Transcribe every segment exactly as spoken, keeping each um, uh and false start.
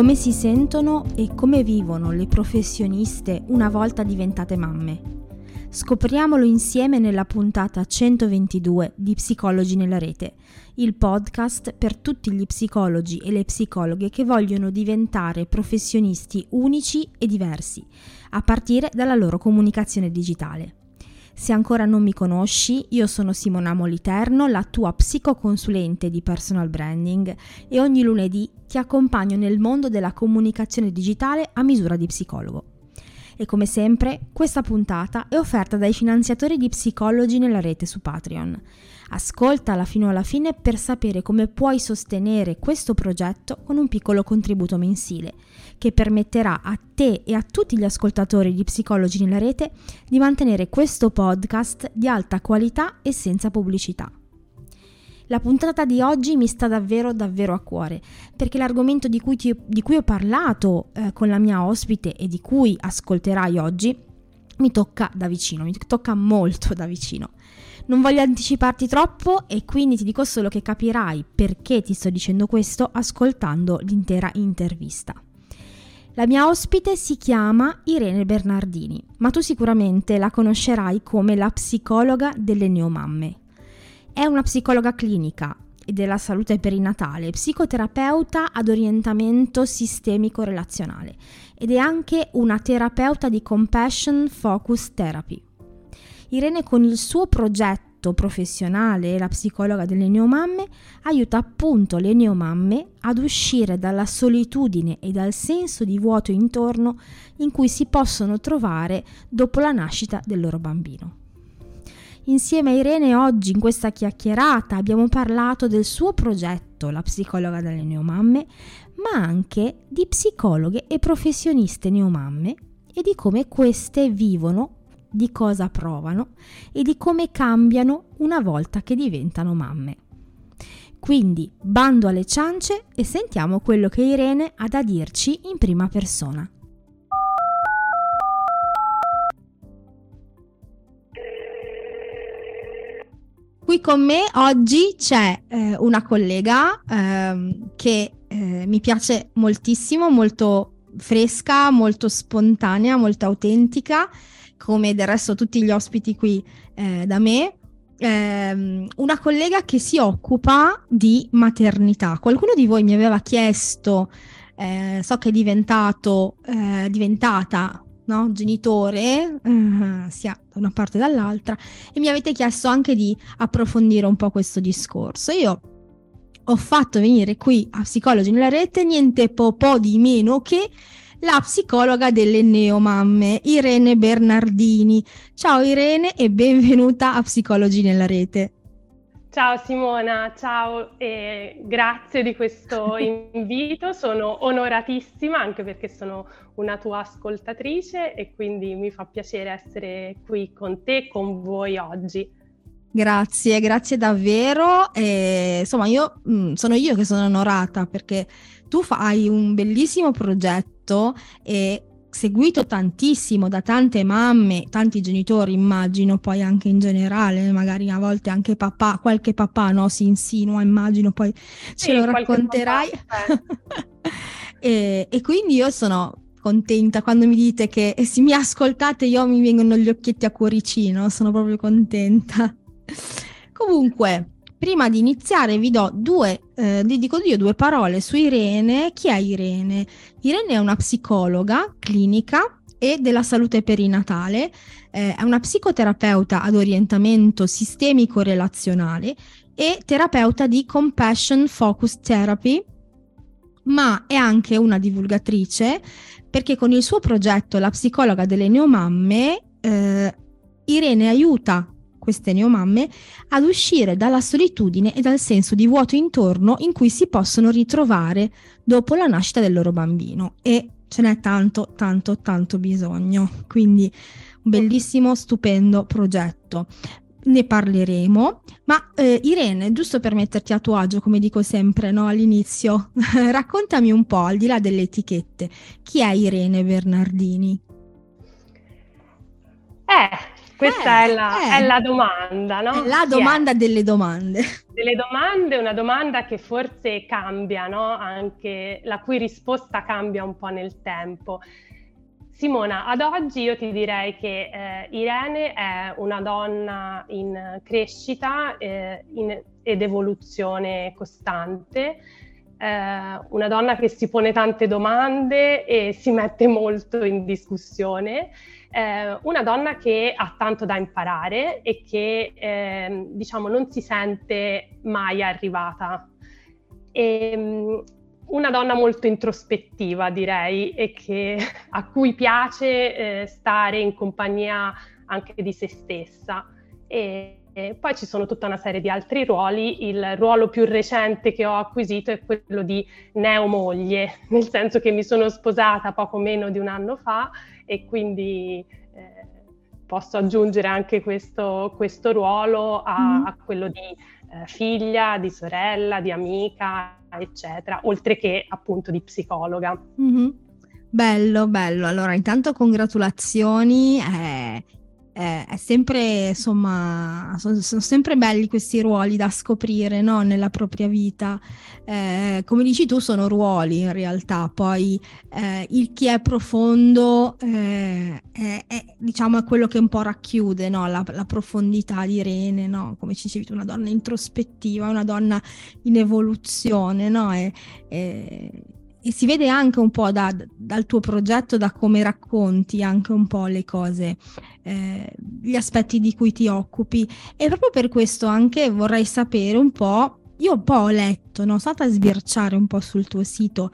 come si sentono e come vivono le professioniste una volta diventate mamme. Scopriamolo insieme nella puntata centoventidue di Psicologi nella Rete, il podcast per tutti gli psicologi e le psicologhe che vogliono diventare professionisti unici e diversi, a partire dalla loro comunicazione digitale. Se ancora non mi conosci, io sono Simona Moliterno, la tua psicoconsulente di personal branding, e ogni lunedì ti accompagno nel mondo della comunicazione digitale a misura di psicologo. E come sempre, questa puntata è offerta dai finanziatori di Psicologi nella Rete su Patreon. Ascoltala fino alla fine per sapere come puoi sostenere questo progetto con un piccolo contributo mensile, che permetterà a te e a tutti gli ascoltatori di Psicologi nella Rete di mantenere questo podcast di alta qualità e senza pubblicità. La puntata di oggi mi sta davvero davvero a cuore, perché l'argomento di cui, ti, di cui ho parlato eh, con la mia ospite e di cui ascolterai oggi mi tocca da vicino, mi tocca molto da vicino. Non voglio anticiparti troppo e quindi ti dico solo che capirai perché ti sto dicendo questo ascoltando l'intera intervista. La mia ospite si chiama Irene Bernardini, ma tu sicuramente la conoscerai come la psicologa delle neomamme. È una psicologa clinica e della salute perinatale, psicoterapeuta ad orientamento sistemico relazionale ed è anche una terapeuta di Compassion Focus Therapy. Irene con il suo progetto professionale, la psicologa delle neomamme, aiuta appunto le neomamme ad uscire dalla solitudine e dal senso di vuoto intorno in cui si possono trovare dopo la nascita del loro bambino. Insieme a Irene oggi in questa chiacchierata abbiamo parlato del suo progetto, la psicologa delle neomamme, ma anche di psicologhe e professioniste neomamme e di come queste vivono, di cosa provano e di come cambiano una volta che diventano mamme. Quindi bando alle ciance e sentiamo quello che Irene ha da dirci in prima persona. Qui con me oggi c'è eh, una collega eh, che eh, mi piace moltissimo, molto fresca, molto spontanea, molto autentica, come del resto tutti gli ospiti qui eh, da me. Eh, una collega che si occupa di maternità. Qualcuno di voi mi aveva chiesto, eh, so che è diventato, eh, diventata... No? genitore uh, sia da una parte e dall'altra, e mi avete chiesto anche di approfondire un po' questo discorso. Io ho fatto venire qui a Psicologi nella Rete niente po' po' di meno che la psicologa delle neomamme, Irene Bernardini. Ciao Irene e benvenuta a Psicologi nella Rete. Ciao Simona, ciao e grazie di questo invito, sono onoratissima anche perché sono una tua ascoltatrice e quindi mi fa piacere essere qui con te, con voi oggi. Grazie, grazie davvero, e, insomma io sono io che sono onorata perché tu fai un bellissimo progetto e seguito tantissimo da tante mamme, tanti genitori immagino, poi anche in generale, magari a volte anche papà, qualche papà no si insinua immagino, poi sì, ce lo racconterai papà, eh. e, e quindi io sono contenta quando mi dite che se mi ascoltate io mi vengono gli occhietti a cuoricino, sono proprio contenta. Comunque prima di iniziare vi do due, eh, vi dico io due parole su Irene. Chi è Irene? Irene è una psicologa clinica e della salute perinatale, eh, è una psicoterapeuta ad orientamento sistemico relazionale e terapeuta di Compassion Focus Therapy, ma è anche una divulgatrice perché con il suo progetto La psicologa delle neomamme, eh, Irene aiuta queste neomamme ad uscire dalla solitudine e dal senso di vuoto intorno in cui si possono ritrovare dopo la nascita del loro bambino, e ce n'è tanto tanto tanto bisogno, quindi un bellissimo stupendo progetto, ne parleremo. Ma eh, Irene, giusto per metterti a tuo agio come dico sempre no all'inizio, raccontami un po', al di là delle etichette, chi è Irene Bernardini? Eh Questa eh, è, la, eh. è la domanda, no? È la domanda è? delle domande. delle domande, una domanda che forse cambia, no? Anche la cui risposta cambia un po' nel tempo. Simona, ad oggi io ti direi che eh, Irene è una donna in crescita eh, in, ed evoluzione costante, eh, una donna che si pone tante domande e si mette molto in discussione, eh, una donna che ha tanto da imparare e che eh, diciamo non si sente mai arrivata. E, una donna molto introspettiva, direi, e che, a cui piace eh, stare in compagnia anche di se stessa. E, e poi ci sono tutta una serie di altri ruoli. Il ruolo più recente che ho acquisito è quello di neomoglie, nel senso che mi sono sposata poco meno di un anno fa e quindi eh, posso aggiungere anche questo, questo ruolo a, a quello di figlia, di sorella, di amica, eccetera, oltre che appunto di psicologa. Mm-hmm. Bello, bello. Allora, intanto congratulazioni, è, è, è sempre, insomma, sono, sono sempre belli questi ruoli da scoprire, no? Nella propria vita. Eh, come dici tu, sono ruoli in realtà, poi eh, il chi è profondo eh, è, è, diciamo, è quello che un po' racchiude, no? la, la profondità di Irene, no? Come ci dicevi tu, una donna introspettiva, una donna in evoluzione, no? e, e, e si vede anche un po' da, dal tuo progetto, da come racconti anche un po' le cose, eh, gli aspetti di cui ti occupi, e proprio per questo anche vorrei sapere un po'. Io un po' ho letto, no? Sono stata a sbirciare un po' sul tuo sito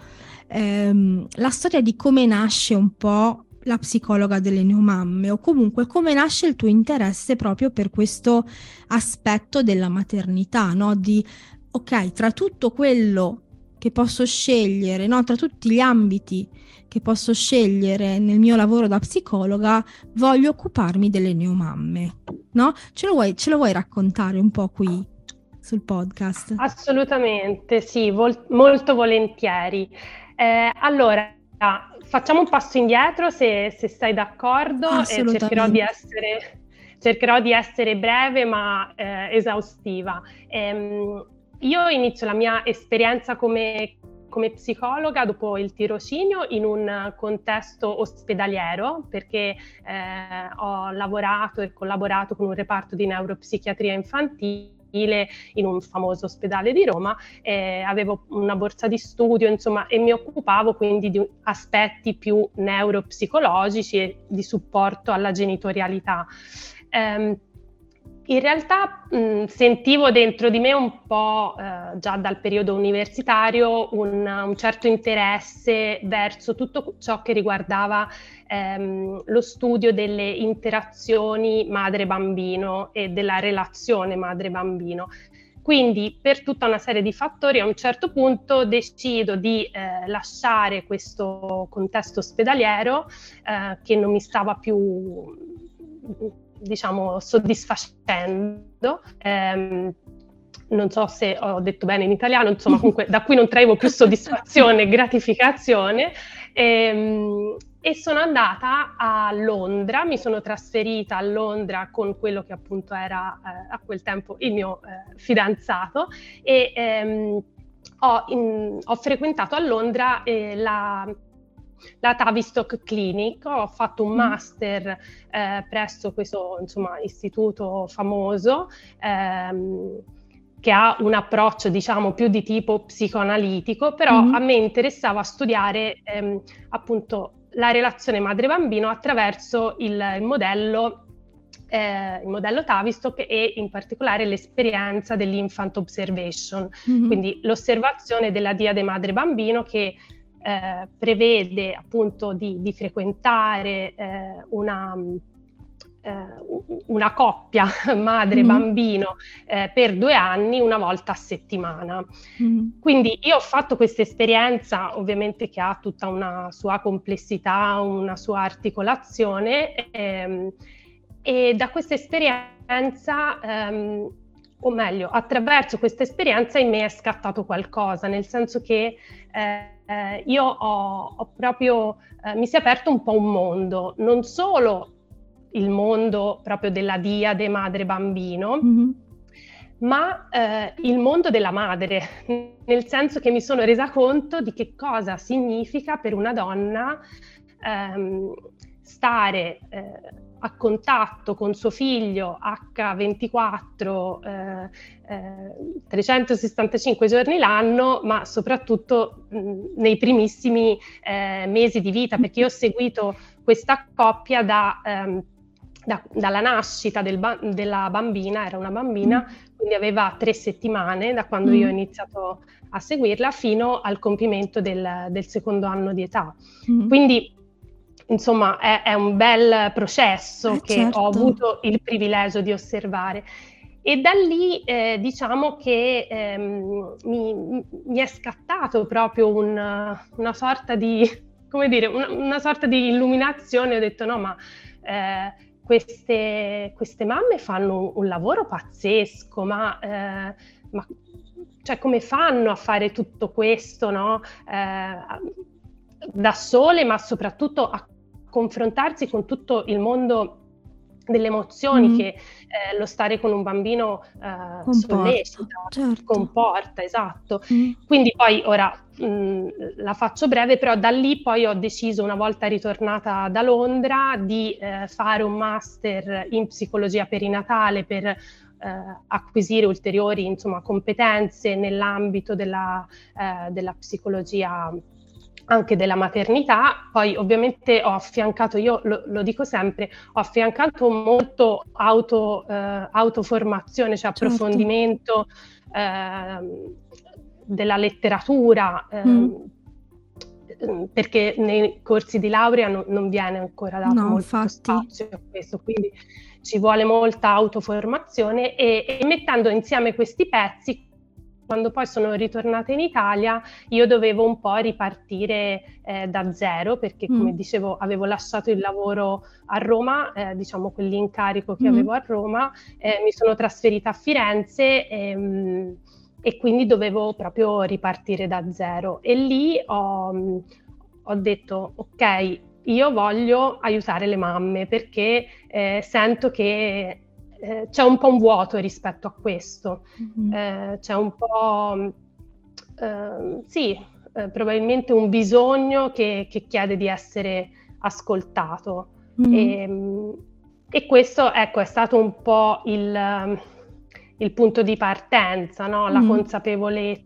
ehm, la storia di come nasce un po' la psicologa delle neomamme, o comunque come nasce il tuo interesse proprio per questo aspetto della maternità, no? Di, ok, tra tutto quello che posso scegliere, no? Tra tutti gli ambiti che posso scegliere nel mio lavoro da psicologa, voglio occuparmi delle neomamme, no? Ce lo vuoi, ce lo vuoi raccontare un po' qui? Sul podcast. Assolutamente, sì, vol- molto volentieri. Eh, allora, facciamo un passo indietro se, se sei d'accordo, e cercherò di essere, cercherò di essere breve ma eh, esaustiva. Ehm, io inizio la mia esperienza come, come psicologa dopo il tirocinio in un contesto ospedaliero, perché eh, ho lavorato e collaborato con un reparto di neuropsichiatria infantile in un famoso ospedale di Roma, eh, avevo una borsa di studio, insomma, e mi occupavo quindi di aspetti più neuropsicologici e di supporto alla genitorialità. Um, In realtà mh, sentivo dentro di me un po', eh, già dal periodo universitario, un, un certo interesse verso tutto ciò che riguardava ehm, lo studio delle interazioni madre-bambino e della relazione madre-bambino. Quindi per tutta una serie di fattori a un certo punto decido di eh, lasciare questo contesto ospedaliero eh, che non mi stava più, diciamo, soddisfacendo, ehm, non so se ho detto bene in italiano, insomma comunque da cui non traevo più soddisfazione e gratificazione, ehm, e sono andata a Londra, mi sono trasferita a Londra con quello che appunto era eh, a quel tempo il mio eh, fidanzato, e ehm, ho, in, ho frequentato a Londra eh, la La Tavistock Clinic, ho fatto un master eh, presso questo, insomma, istituto famoso ehm, che ha un approccio, diciamo, più di tipo psicoanalitico, però mm-hmm. a me interessava studiare ehm, appunto la relazione madre-bambino attraverso il, il modello Eh, il modello Tavistock e in particolare l'esperienza dell'infant observation, mm-hmm. quindi l'osservazione della diade madre-bambino che Eh, prevede appunto di, di frequentare eh, una, eh, una coppia madre-bambino mm-hmm. eh, per due anni una volta a settimana. Mm-hmm. Quindi io ho fatto questa esperienza, ovviamente, che ha tutta una sua complessità, una sua articolazione, ehm, e da questa esperienza ehm, o meglio, attraverso questa esperienza in me è scattato qualcosa, nel senso che eh, Eh, io ho, ho proprio, eh, mi si è aperto un po' un mondo, non solo il mondo proprio della diade madre-bambino, mm-hmm. ma eh, il mondo della madre, nel senso che mi sono resa conto di che cosa significa per una donna ehm, stare eh, a contatto con suo figlio acca ventiquattro, eh, eh, trecentosessantacinque giorni l'anno, ma soprattutto mh, nei primissimi eh, mesi di vita, perché io ho seguito questa coppia da... Ehm, Da, dalla nascita del ba- della bambina, era una bambina, quindi aveva tre settimane da quando io ho iniziato a seguirla fino al compimento del, del secondo anno di età. Mm. Quindi insomma è, è un bel processo eh, che certo. ho avuto il privilegio di osservare. E da lì eh, diciamo che ehm, mi, mi è scattato proprio un, una sorta di, come dire, una, una sorta di illuminazione. Ho detto no, ma... Eh, Queste, queste mamme fanno un lavoro pazzesco, ma, eh, ma cioè come fanno a fare tutto questo, no? eh, da sole, ma soprattutto a confrontarsi con tutto il mondo delle emozioni mm. che eh, lo stare con un bambino eh, comporta, sollecita, certo. comporta, esatto. Mm. Quindi poi ora mh, la faccio breve, però da lì poi ho deciso, una volta ritornata da Londra, di eh, fare un master in psicologia perinatale per eh, acquisire ulteriori insomma competenze nell'ambito della, eh, della psicologia anche della maternità. Poi ovviamente ho affiancato, io lo, lo dico sempre, ho affiancato molto auto, eh, autoformazione, cioè approfondimento eh, della letteratura, eh, mm. perché nei corsi di laurea non, non viene ancora dato no, molto infatti. spazio a questo, quindi ci vuole molta autoformazione e, e mettendo insieme questi pezzi, quando poi sono ritornata in Italia, io dovevo un po' ripartire eh, da zero, perché come mm. dicevo avevo lasciato il lavoro a Roma, eh, diciamo quell'incarico che mm. avevo a Roma, eh, mi sono trasferita a Firenze e, e quindi dovevo proprio ripartire da zero. E lì ho, ho detto, ok, io voglio aiutare le mamme perché eh, sento che... c'è un po' un vuoto rispetto a questo, mm-hmm. eh, c'è un po', eh, sì, eh, probabilmente un bisogno che, che chiede di essere ascoltato. Mm-hmm. E, e questo, ecco, è stato un po' il, il punto di partenza, no? La mm-hmm. consapevolezza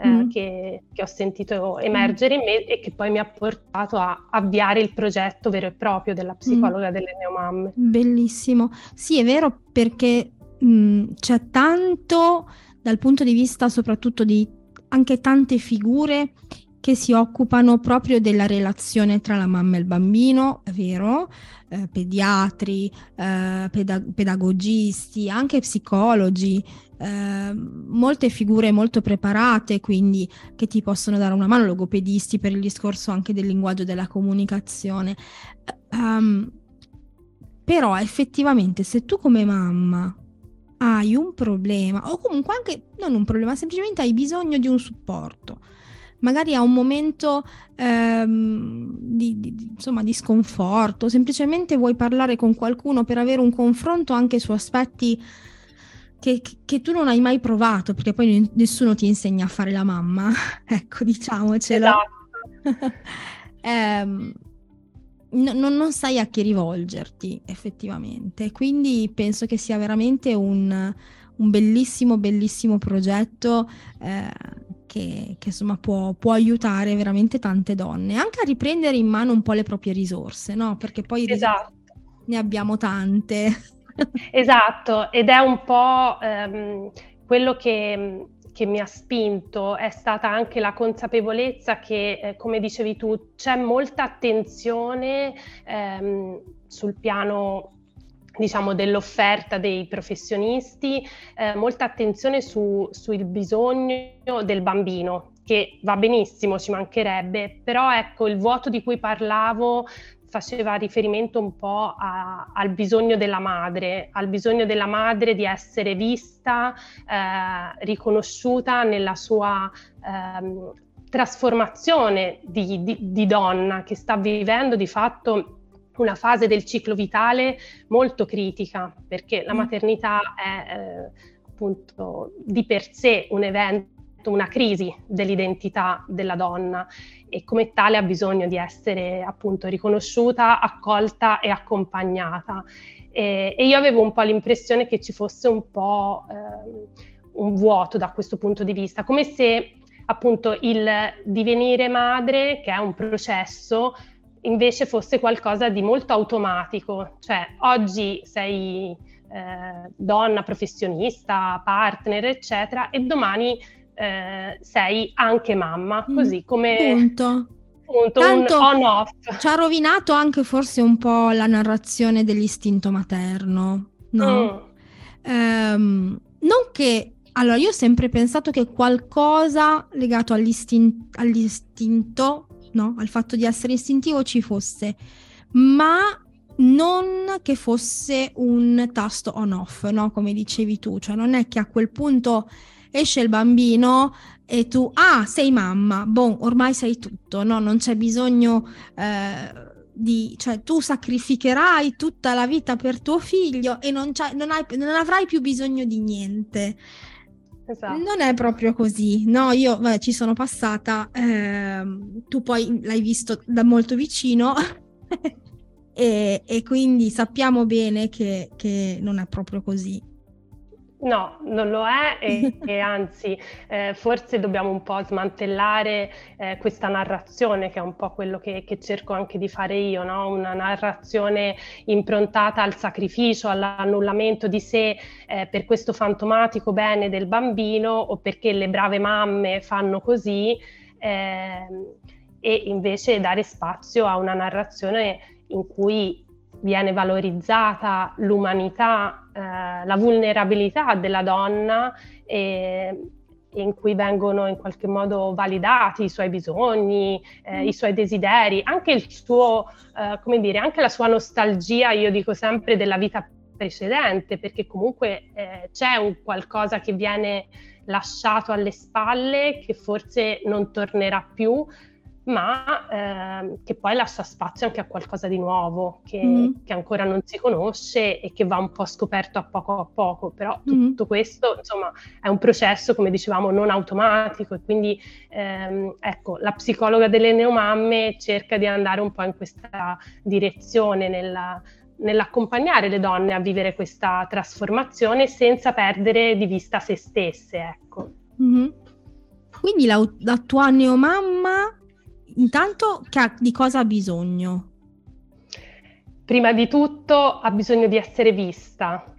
eh, mm-hmm. che, che ho sentito emergere in me e che poi mi ha portato a avviare il progetto vero e proprio della psicologa mm. delle neomamme. Bellissimo, sì, è vero, perché mh, c'è tanto dal punto di vista soprattutto di anche tante figure che si occupano proprio della relazione tra la mamma e il bambino, è vero, eh, pediatri, eh, pedag- pedagogisti, anche psicologi, eh, molte figure molto preparate, quindi che ti possono dare una mano, logopedisti per il discorso anche del linguaggio della comunicazione. Um, però effettivamente se tu come mamma hai un problema, o comunque anche non un problema, semplicemente hai bisogno di un supporto, magari a un momento ehm, di, di, insomma, di sconforto, semplicemente vuoi parlare con qualcuno per avere un confronto anche su aspetti che, che tu non hai mai provato, perché poi nessuno ti insegna a fare la mamma, ecco, diciamocelo. Esatto. eh, no, non, non sai a chi rivolgerti effettivamente, quindi penso che sia veramente un, un bellissimo, bellissimo progetto eh, Che, che insomma può, può aiutare veramente tante donne, anche a riprendere in mano un po' le proprie risorse, no? Perché poi esatto. ne abbiamo tante. Esatto, ed è un po' ehm, quello che, che mi ha spinto, è stata anche la consapevolezza che, eh, come dicevi tu, c'è molta attenzione ehm, sul piano, diciamo, dell'offerta dei professionisti, eh, molta attenzione su, sul bisogno del bambino, che va benissimo, ci mancherebbe, però ecco, il vuoto di cui parlavo faceva riferimento un po' a, al bisogno della madre, al bisogno della madre di essere vista, eh, riconosciuta nella sua eh, trasformazione di, di, di donna, che sta vivendo di fatto una fase del ciclo vitale molto critica, perché la maternità è eh, appunto di per sé un evento, una crisi dell'identità della donna, e come tale ha bisogno di essere appunto riconosciuta, accolta e accompagnata. E, e io avevo un po' l'impressione che ci fosse un po' eh, un vuoto da questo punto di vista, come se appunto il divenire madre, che è un processo, invece fosse qualcosa di molto automatico, cioè oggi sei eh, donna, professionista, partner, eccetera, e domani Eh, sei anche mamma, così come punto, punto Tanto un on-off. Ci ha rovinato anche forse un po' la narrazione dell'istinto materno, no? Mm. Ehm, non che, allora io ho sempre pensato che qualcosa legato all'istin- all'istinto, no? Al fatto di essere istintivo ci fosse, ma non che fosse un tasto on-off, no? Come dicevi tu, cioè non è che a quel punto esce il bambino e tu, ah, sei mamma, boh, ormai sai tutto, no? Non c'è bisogno eh, di, cioè tu sacrificherai tutta la vita per tuo figlio e non, c'hai, non, hai, non avrai più bisogno di niente. Esatto. Non è proprio così, no? Io vabbè, ci sono passata, eh, tu poi l'hai visto da molto vicino e, e quindi sappiamo bene che, che non è proprio così. No, non lo è e, e anzi eh, forse dobbiamo un po' smantellare eh, questa narrazione, che è un po' quello che, che cerco anche di fare io, no? Una narrazione improntata al sacrificio, all'annullamento di sé eh, per questo fantomatico bene del bambino, o perché le brave mamme fanno così, eh, e invece dare spazio a una narrazione in cui viene valorizzata l'umanità, eh, la vulnerabilità della donna, e, e in cui vengono in qualche modo validati i suoi bisogni, eh, i suoi desideri, anche il suo, eh, come dire, anche la sua nostalgia, io dico sempre, della vita precedente, perché comunque eh, c'è un qualcosa che viene lasciato alle spalle, che forse non tornerà più, ma ehm, che poi lascia spazio anche a qualcosa di nuovo che, mm. che ancora non si conosce e che va un po' scoperto a poco a poco, però tutto mm. questo insomma è un processo, come dicevamo, non automatico, e quindi ehm, ecco, la psicologa delle neomamme cerca di andare un po' in questa direzione nella, nell'accompagnare le donne a vivere questa trasformazione senza perdere di vista se stesse, ecco. Mm-hmm. Quindi la, la tua neomamma intanto che ha, di cosa ha bisogno? Prima di tutto ha bisogno di essere vista,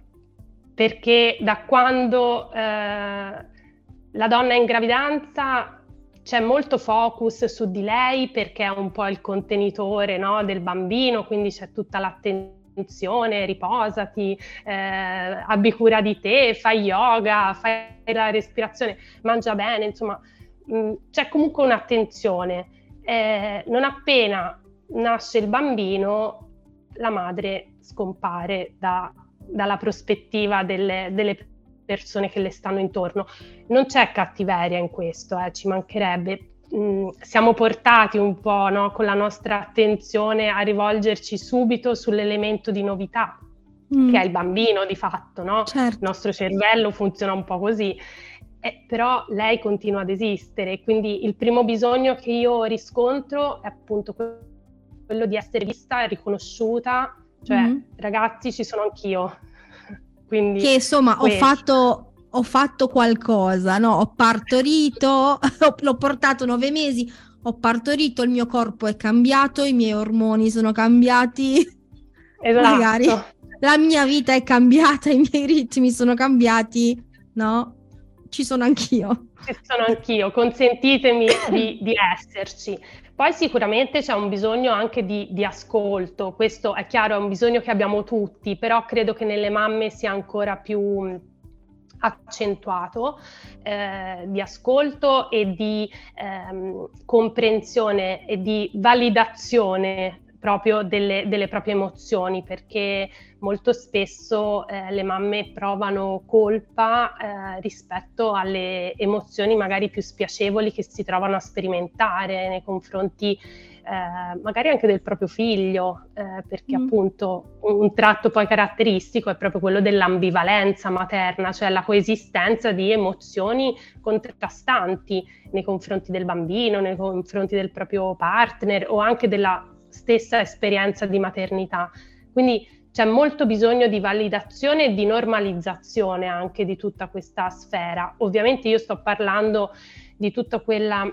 perché da quando eh, la donna è in gravidanza c'è molto focus su di lei, perché è un po' il contenitore, no, del bambino, quindi c'è tutta l'attenzione, riposati, eh, abbi cura di te, fai yoga, fai la respirazione, mangia bene, insomma mh, c'è comunque un'attenzione. Eh, non appena nasce il bambino, la madre scompare da, dalla prospettiva delle, delle persone che le stanno intorno. Non c'è cattiveria in questo, eh, ci mancherebbe. Mm, siamo portati un po', no, con la nostra attenzione a rivolgerci subito sull'elemento di novità, mm. che è il bambino di fatto, no? Certo. Il nostro cervello funziona un po' così. Eh, però lei continua ad esistere, quindi il primo bisogno che io riscontro è appunto quello di essere vista e riconosciuta, cioè mm-hmm. ragazzi, ci sono anch'io. Quindi, che insomma ho fatto, ho fatto qualcosa, no? Ho partorito, l'ho portato nove mesi, ho partorito, il mio corpo è cambiato, i miei ormoni sono cambiati, esatto. Magari la mia vita è cambiata, i miei ritmi sono cambiati, no? Ci sono anch'io. Ci sono anch'io, consentitemi di, di esserci. Poi sicuramente c'è un bisogno anche di, di ascolto, questo è chiaro, è un bisogno che abbiamo tutti, però credo che nelle mamme sia ancora più accentuato, eh, di ascolto e di ehm, comprensione e di validazione proprio delle, delle proprie emozioni, perché molto spesso eh, le mamme provano colpa eh, rispetto alle emozioni magari più spiacevoli che si trovano a sperimentare nei confronti eh, magari anche del proprio figlio, eh, perché mm. appunto un tratto poi caratteristico è proprio quello dell'ambivalenza materna, cioè la coesistenza di emozioni contrastanti nei confronti del bambino, nei confronti del proprio partner o anche della stessa esperienza di maternità. Quindi c'è molto bisogno di validazione e di normalizzazione anche di tutta questa sfera. Ovviamente io sto parlando di tutta quella,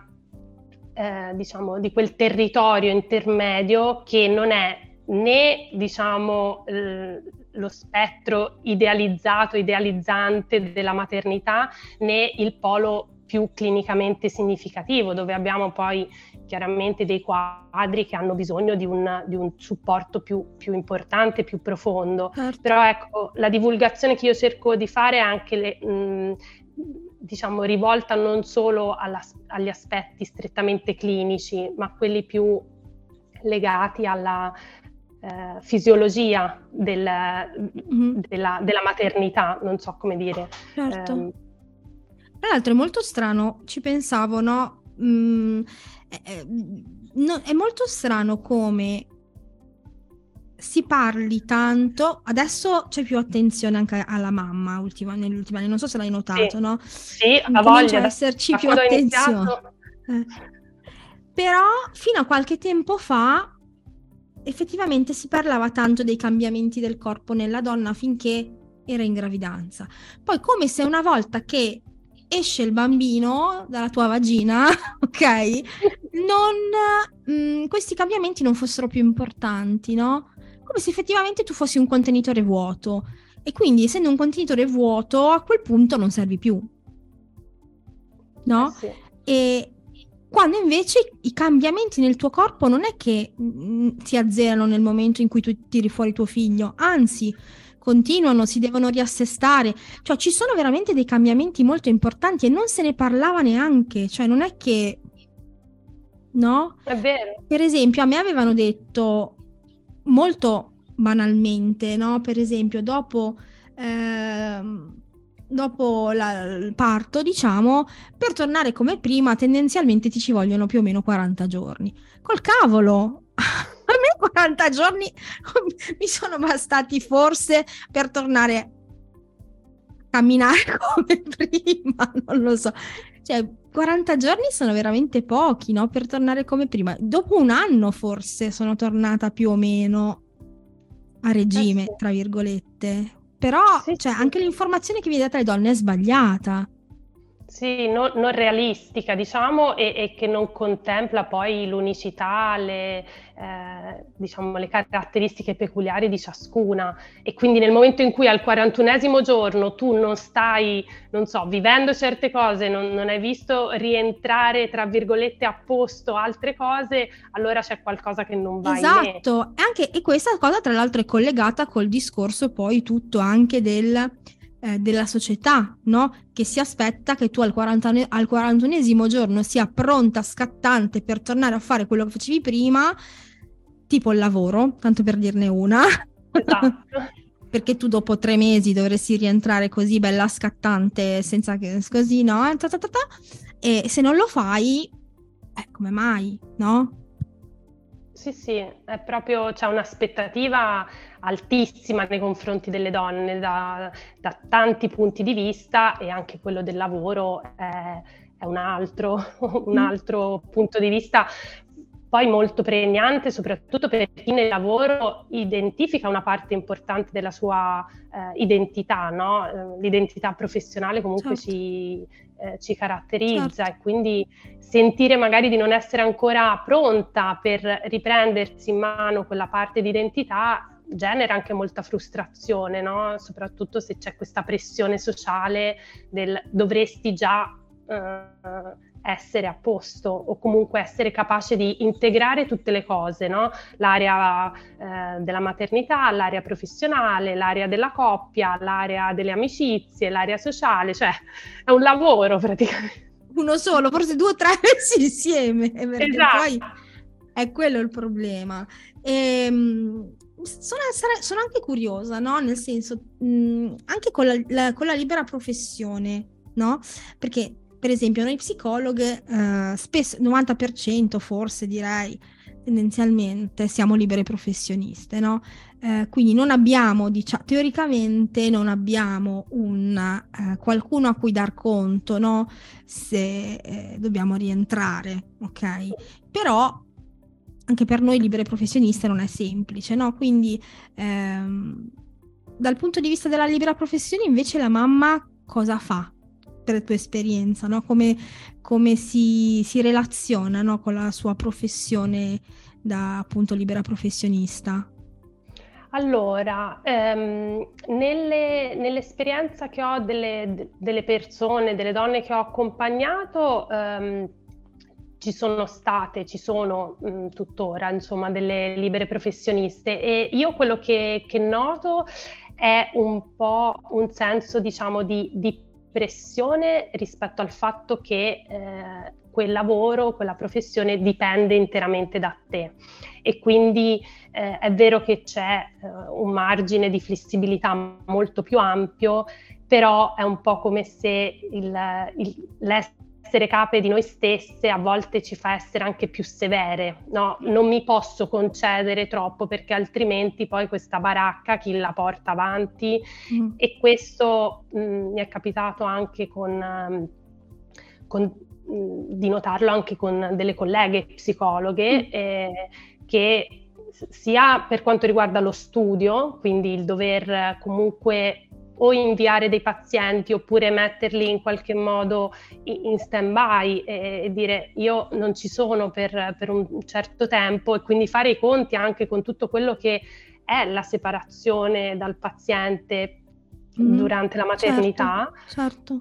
eh, diciamo, di quel territorio intermedio che non è né, diciamo, eh, lo spettro idealizzato, idealizzante della maternità, né il polo più clinicamente significativo, dove abbiamo poi chiaramente dei quadri che hanno bisogno di un, di un supporto più, più importante, più profondo. Certo. Però ecco, la divulgazione che io cerco di fare è anche le, mh, diciamo rivolta non solo alla, agli aspetti strettamente clinici, ma quelli più legati alla eh, fisiologia del, mm-hmm. della, della maternità, non so come dire. Certo. Um, Tra l'altro è molto strano, ci pensavo, no? Mm, è, no? È molto strano come si parli tanto, adesso c'è più attenzione anche alla mamma ultima, negli ultimi anni, non so se l'hai notato, sì. no? Sì, a voglia. Esserci più attenzione. Eh. Però fino a qualche tempo fa effettivamente si parlava tanto dei cambiamenti del corpo nella donna finché era in gravidanza. Poi come se una volta che esce il bambino dalla tua vagina, ok? Non, mh, questi cambiamenti non fossero più importanti, no? Come se effettivamente tu fossi un contenitore vuoto e quindi essendo un contenitore vuoto a quel punto non servi più, no? Eh sì. E quando invece i cambiamenti nel tuo corpo non è che mh, si azzerano nel momento in cui tu tiri fuori tuo figlio, anzi continuano, si devono riassestare, cioè ci sono veramente dei cambiamenti molto importanti e non se ne parlava neanche, cioè non è che, no? È vero. Per esempio a me avevano detto molto banalmente, no? Per esempio dopo, eh, dopo la, il parto, diciamo, per tornare come prima tendenzialmente ti ci vogliono più o meno quaranta giorni. Col cavolo! A me quaranta giorni mi sono bastati forse per tornare a camminare come prima, non lo so. Cioè, quaranta giorni sono veramente pochi, no? Per tornare come prima. Dopo un anno forse sono tornata più o meno a regime, eh sì. tra virgolette. Però sì, cioè, sì. anche l'informazione che viene data alle donne è sbagliata. Sì, no, non realistica, diciamo, e, e che non contempla poi l'unicità, le, eh, diciamo, le caratteristiche peculiari di ciascuna. E quindi nel momento in cui al quarantunesimo giorno tu non stai, non so, vivendo certe cose, non, non hai visto rientrare, tra virgolette, a posto altre cose, allora c'è qualcosa che non va in me. Esatto, e, anche, e questa cosa tra l'altro è collegata col discorso poi tutto anche del... della società, no? Che si aspetta che tu al, quaranta, al quarantunesimo giorno sia pronta, scattante per tornare a fare quello che facevi prima, tipo il lavoro, tanto per dirne una. Esatto. Perché tu dopo tre mesi dovresti rientrare così bella scattante, senza che così, no? Ta ta ta ta. E se non lo fai, eh, come mai, no? Sì, sì, è proprio, c'è un'aspettativa altissima nei confronti delle donne da, da tanti punti di vista, e anche quello del lavoro è, è un altro, un altro punto di vista poi molto pregnante, soprattutto per chi nel lavoro identifica una parte importante della sua eh, identità, no? L'identità professionale comunque certo. ci, eh, ci caratterizza certo. e quindi sentire magari di non essere ancora pronta per riprendersi in mano quella parte di identità genera anche molta frustrazione, no? Soprattutto se c'è questa pressione sociale del dovresti già eh, essere a posto o comunque essere capace di integrare tutte le cose, no? L'area eh, della maternità, l'area professionale, l'area della coppia, l'area delle amicizie, l'area sociale, cioè è un lavoro praticamente. Uno solo, forse due o tre messi insieme, perché esatto. poi è quello il problema. Ehm... Sono, sono anche curiosa, no? Nel senso, mh, anche con la, la, con la libera professione, no? Perché, per esempio, noi psicologhe, eh, spesso, novanta per cento forse direi, tendenzialmente siamo libere professioniste, no? Eh, quindi non abbiamo, diciamo, teoricamente non abbiamo un eh, qualcuno a cui dar conto, no? Se eh, dobbiamo rientrare, ok? Però anche per noi libere professioniste non è semplice, no? Quindi ehm, dal punto di vista della libera professione invece la mamma cosa fa? Per la tua esperienza, no? Come, come si, si relaziona, no? Con la sua professione da appunto libera professionista? Allora, ehm, nelle, nell'esperienza che ho delle, delle persone, delle donne che ho accompagnato, ehm, ci sono state, ci sono mh, tuttora, insomma, delle libere professioniste, e io quello che, che noto è un po' un senso, diciamo, di, di pressione rispetto al fatto che eh, quel lavoro, quella professione dipende interamente da te, e quindi eh, è vero che c'è eh, un margine di flessibilità molto più ampio, però è un po' come se il, il, l'essere cape di noi stesse a volte ci fa essere anche più severe, no? Non mi posso concedere troppo perché altrimenti poi questa baracca chi la porta avanti? Mm. E questo mh, mi è capitato anche con, con mh, di notarlo anche con delle colleghe psicologhe mm. eh, che sia per quanto riguarda lo studio, quindi il dover comunque o inviare dei pazienti oppure metterli in qualche modo in stand-by e, e dire io non ci sono per, per un certo tempo, e quindi fare i conti anche con tutto quello che è la separazione dal paziente mm, durante la maternità. Certo, certo.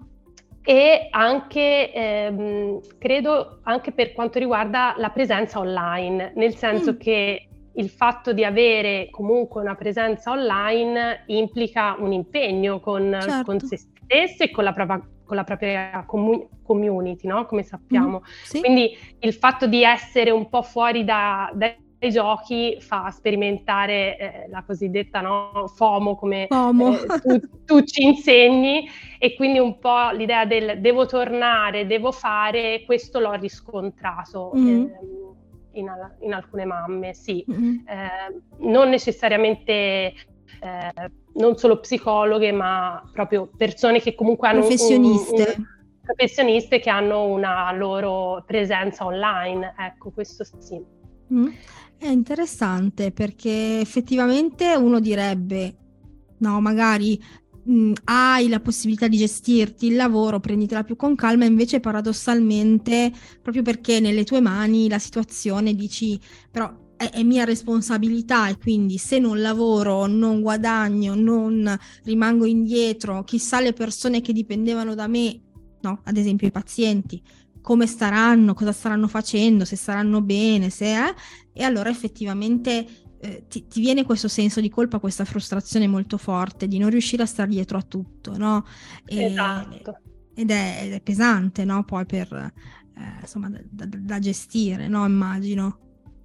E anche, ehm, credo, anche per quanto riguarda la presenza online, nel senso mm. che il fatto di avere comunque una presenza online implica un impegno con, certo. con se stesse e con la propria, con la propria comu- community, no? Come sappiamo. Mm, sì. Quindi il fatto di essere un po' fuori da, dai giochi fa sperimentare eh, la cosiddetta, no? FOMO, come FOMO. Eh, tu, tu ci insegni, e quindi un po' l'idea del devo tornare, devo fare, questo l'ho riscontrato. Mm. Eh, In, al- in alcune mamme, sì, mm-hmm. eh, non necessariamente eh, non solo psicologhe, ma proprio persone che comunque hanno professioniste, un, un, professioniste che hanno una loro presenza online, ecco, questo sì. Mm. È interessante, perché effettivamente uno direbbe no, magari mh, hai la possibilità di gestirti il lavoro, prenditela più con calma, invece paradossalmente proprio perché nelle tue mani la situazione dici però è, è mia responsabilità, e quindi se non lavoro non guadagno, non rimango indietro, chissà le persone che dipendevano da me, no, ad esempio i pazienti, come staranno, cosa staranno facendo, se staranno bene, se è, e allora effettivamente Ti, ti viene questo senso di colpa, questa frustrazione molto forte di non riuscire a stare dietro a tutto, no? E, esatto. Ed è, ed è pesante, no? Poi per eh, insomma da, da gestire, no? Immagino.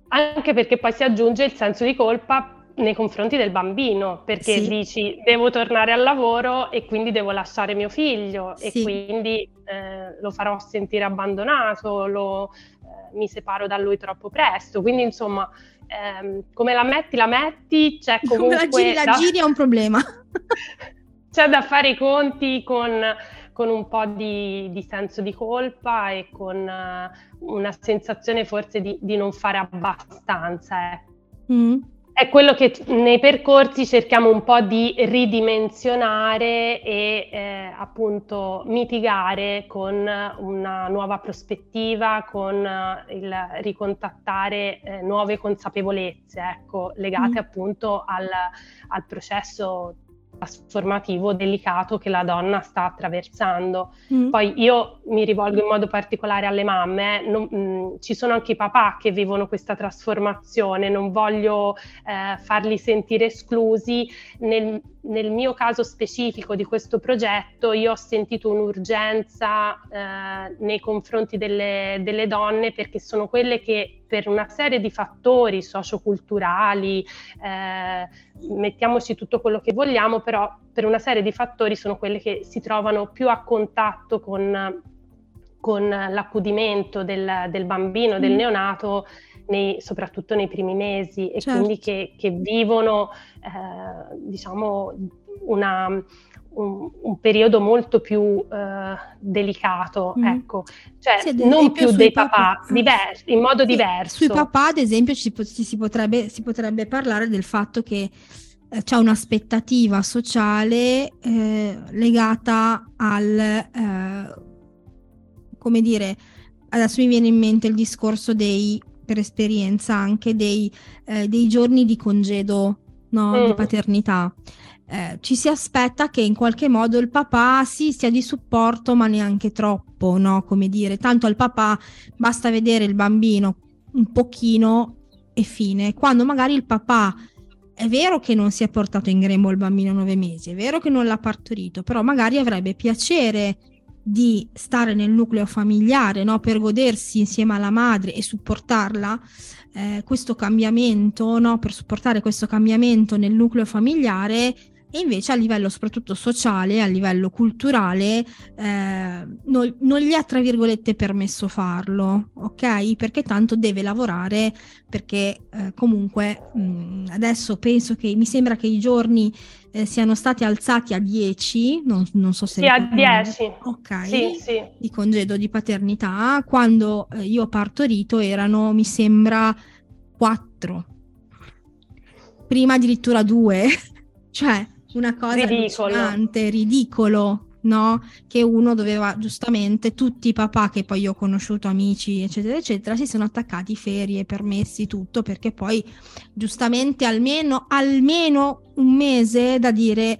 Anche perché poi si aggiunge il senso di colpa nei confronti del bambino, perché sì. dici devo tornare al lavoro e quindi devo lasciare mio figlio sì. e quindi eh, lo farò sentire abbandonato, lo, eh, mi separo da lui troppo presto, quindi insomma ehm, come la metti la metti c'è comunque come la giri la da... giri è un problema c'è da fare i conti con, con un po' di, di senso di colpa e con uh, una sensazione forse di, di non fare abbastanza, eh. mm. È quello che nei percorsi cerchiamo un po' di ridimensionare e eh, appunto mitigare con una nuova prospettiva, con il ricontattare eh, nuove consapevolezze, ecco, legate mm. appunto al, al processo trasformativo delicato che la donna sta attraversando. Mm. Poi io mi rivolgo in modo particolare alle mamme, non, mh, ci sono anche i papà che vivono questa trasformazione, non voglio eh, farli sentire esclusi. Nel, nel mio caso specifico di questo progetto io ho sentito un'urgenza eh, nei confronti delle, delle donne, perché sono quelle che per una serie di fattori socioculturali, eh, mettiamoci tutto quello che vogliamo, però per una serie di fattori sono quelle che si trovano più a contatto con, con l'accudimento del, del bambino, mm. del neonato, nei, soprattutto nei primi mesi, e certo. quindi che, che vivono eh, diciamo una... Un, un periodo molto più uh, delicato, mm. ecco, cioè sì, non più dei papà, papà diverso, in modo sì, diverso. Sui papà, ad esempio, ci, ci si, potrebbe, si potrebbe parlare del fatto che eh, c'è un'aspettativa sociale eh, legata al, eh, come dire, adesso mi viene in mente il discorso dei, per esperienza anche, dei, eh, dei giorni di congedo, no, mm. di paternità. Eh, ci si aspetta che in qualche modo il papà sì, sia di supporto, ma neanche troppo, no? Come dire, tanto al papà basta vedere il bambino un pochino e fine, quando magari il papà è vero che non si è portato in grembo il bambino a nove mesi, è vero che non l'ha partorito, però magari avrebbe piacere di stare nel nucleo familiare, no? Per godersi insieme alla madre e supportarla eh, questo cambiamento, no? Per supportare questo cambiamento nel nucleo familiare. E invece a livello soprattutto sociale, a livello culturale, eh, non, non gli ha tra virgolette permesso farlo, ok? Perché tanto deve lavorare, perché eh, comunque mh, adesso penso che, mi sembra che i giorni eh, siano stati alzati a dieci, non, non so se... Sì, a dieci, ok, sì, sì. Di congedo di paternità, quando eh, io ho partorito erano, mi sembra, quattro, prima addirittura due, cioè... Una cosa allucinante, ridicolo, no? Che uno doveva, giustamente, tutti i papà che poi io ho conosciuto, amici, eccetera, eccetera, si sono attaccati, ferie, permessi, tutto, perché poi, giustamente, almeno, almeno un mese da dire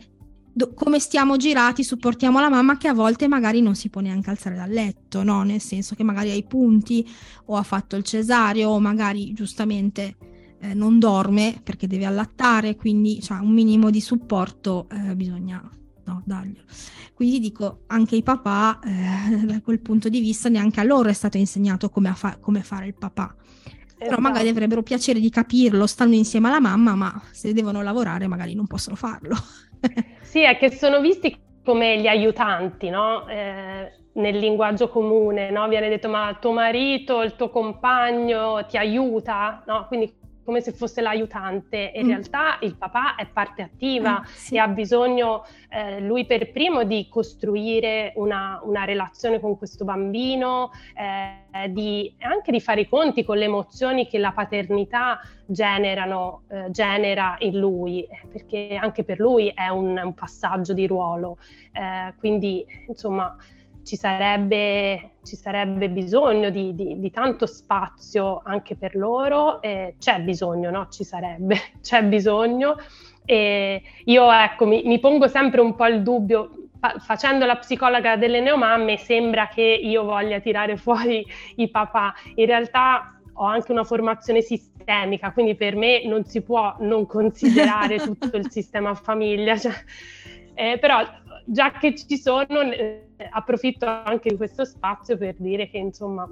do, come stiamo girati, supportiamo la mamma, che a volte magari non si può neanche alzare dal letto, no? Nel senso che magari ha i punti, o ha fatto il cesareo, o magari, giustamente... Eh, non dorme perché deve allattare, quindi cioè, un minimo di supporto eh, bisogna no, darglielo. Quindi dico, anche i papà, eh, da quel punto di vista, neanche a loro è stato insegnato come, a fa- come fare il papà. Però magari avrebbero piacere di capirlo, stanno insieme alla mamma, ma se devono lavorare magari non possono farlo. Sì, è che sono visti come gli aiutanti, no? Eh... nel linguaggio comune, no? Viene detto, ma tuo marito, il tuo compagno ti aiuta, no? Quindi come se fosse l'aiutante. In mm. realtà il papà è parte attiva eh, sì. e ha bisogno, eh, lui per primo, di costruire una, una relazione con questo bambino, eh, di, anche di fare i conti con le emozioni che la paternità generano, eh, genera in lui, perché anche per lui è un, un passaggio di ruolo. Eh, quindi, insomma, Ci sarebbe, ci sarebbe bisogno di, di, di tanto spazio anche per loro, e c'è bisogno, no? Ci sarebbe, c'è bisogno. E io ecco, mi, mi pongo sempre un po' il dubbio, facendo la psicologa delle neomamme sembra che io voglia tirare fuori i papà, in realtà ho anche una formazione sistemica, quindi per me non si può non considerare tutto il sistema famiglia, cioè, eh, però... Già che ci sono, eh, approfitto anche di questo spazio per dire che, insomma,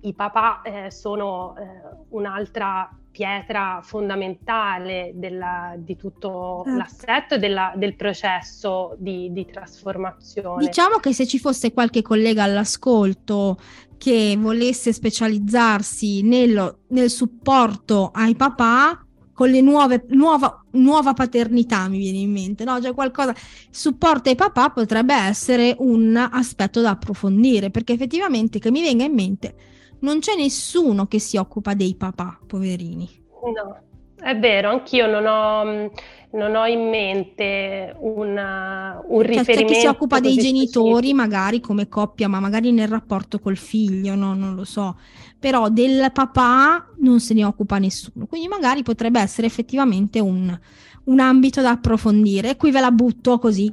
i papà eh, sono eh, un'altra pietra fondamentale della, di tutto eh. l'assetto e della, del processo di, di trasformazione. Diciamo che se ci fosse qualche collega all'ascolto che volesse specializzarsi nel, nel supporto ai papà, con le nuove, nuova, nuova paternità mi viene in mente, no? Cioè qualcosa, supporto ai papà potrebbe essere un aspetto da approfondire, perché effettivamente, che mi venga in mente, non c'è nessuno che si occupa dei papà, poverini. No, è vero, anch'io non ho, non ho in mente una, un cioè, riferimento. C'è chi si occupa dei genitori, specifico. Magari come coppia, ma magari nel rapporto col figlio, no? Non lo so. Però del papà non se ne occupa nessuno, quindi magari potrebbe essere effettivamente un, un ambito da approfondire. Qui ve la butto così.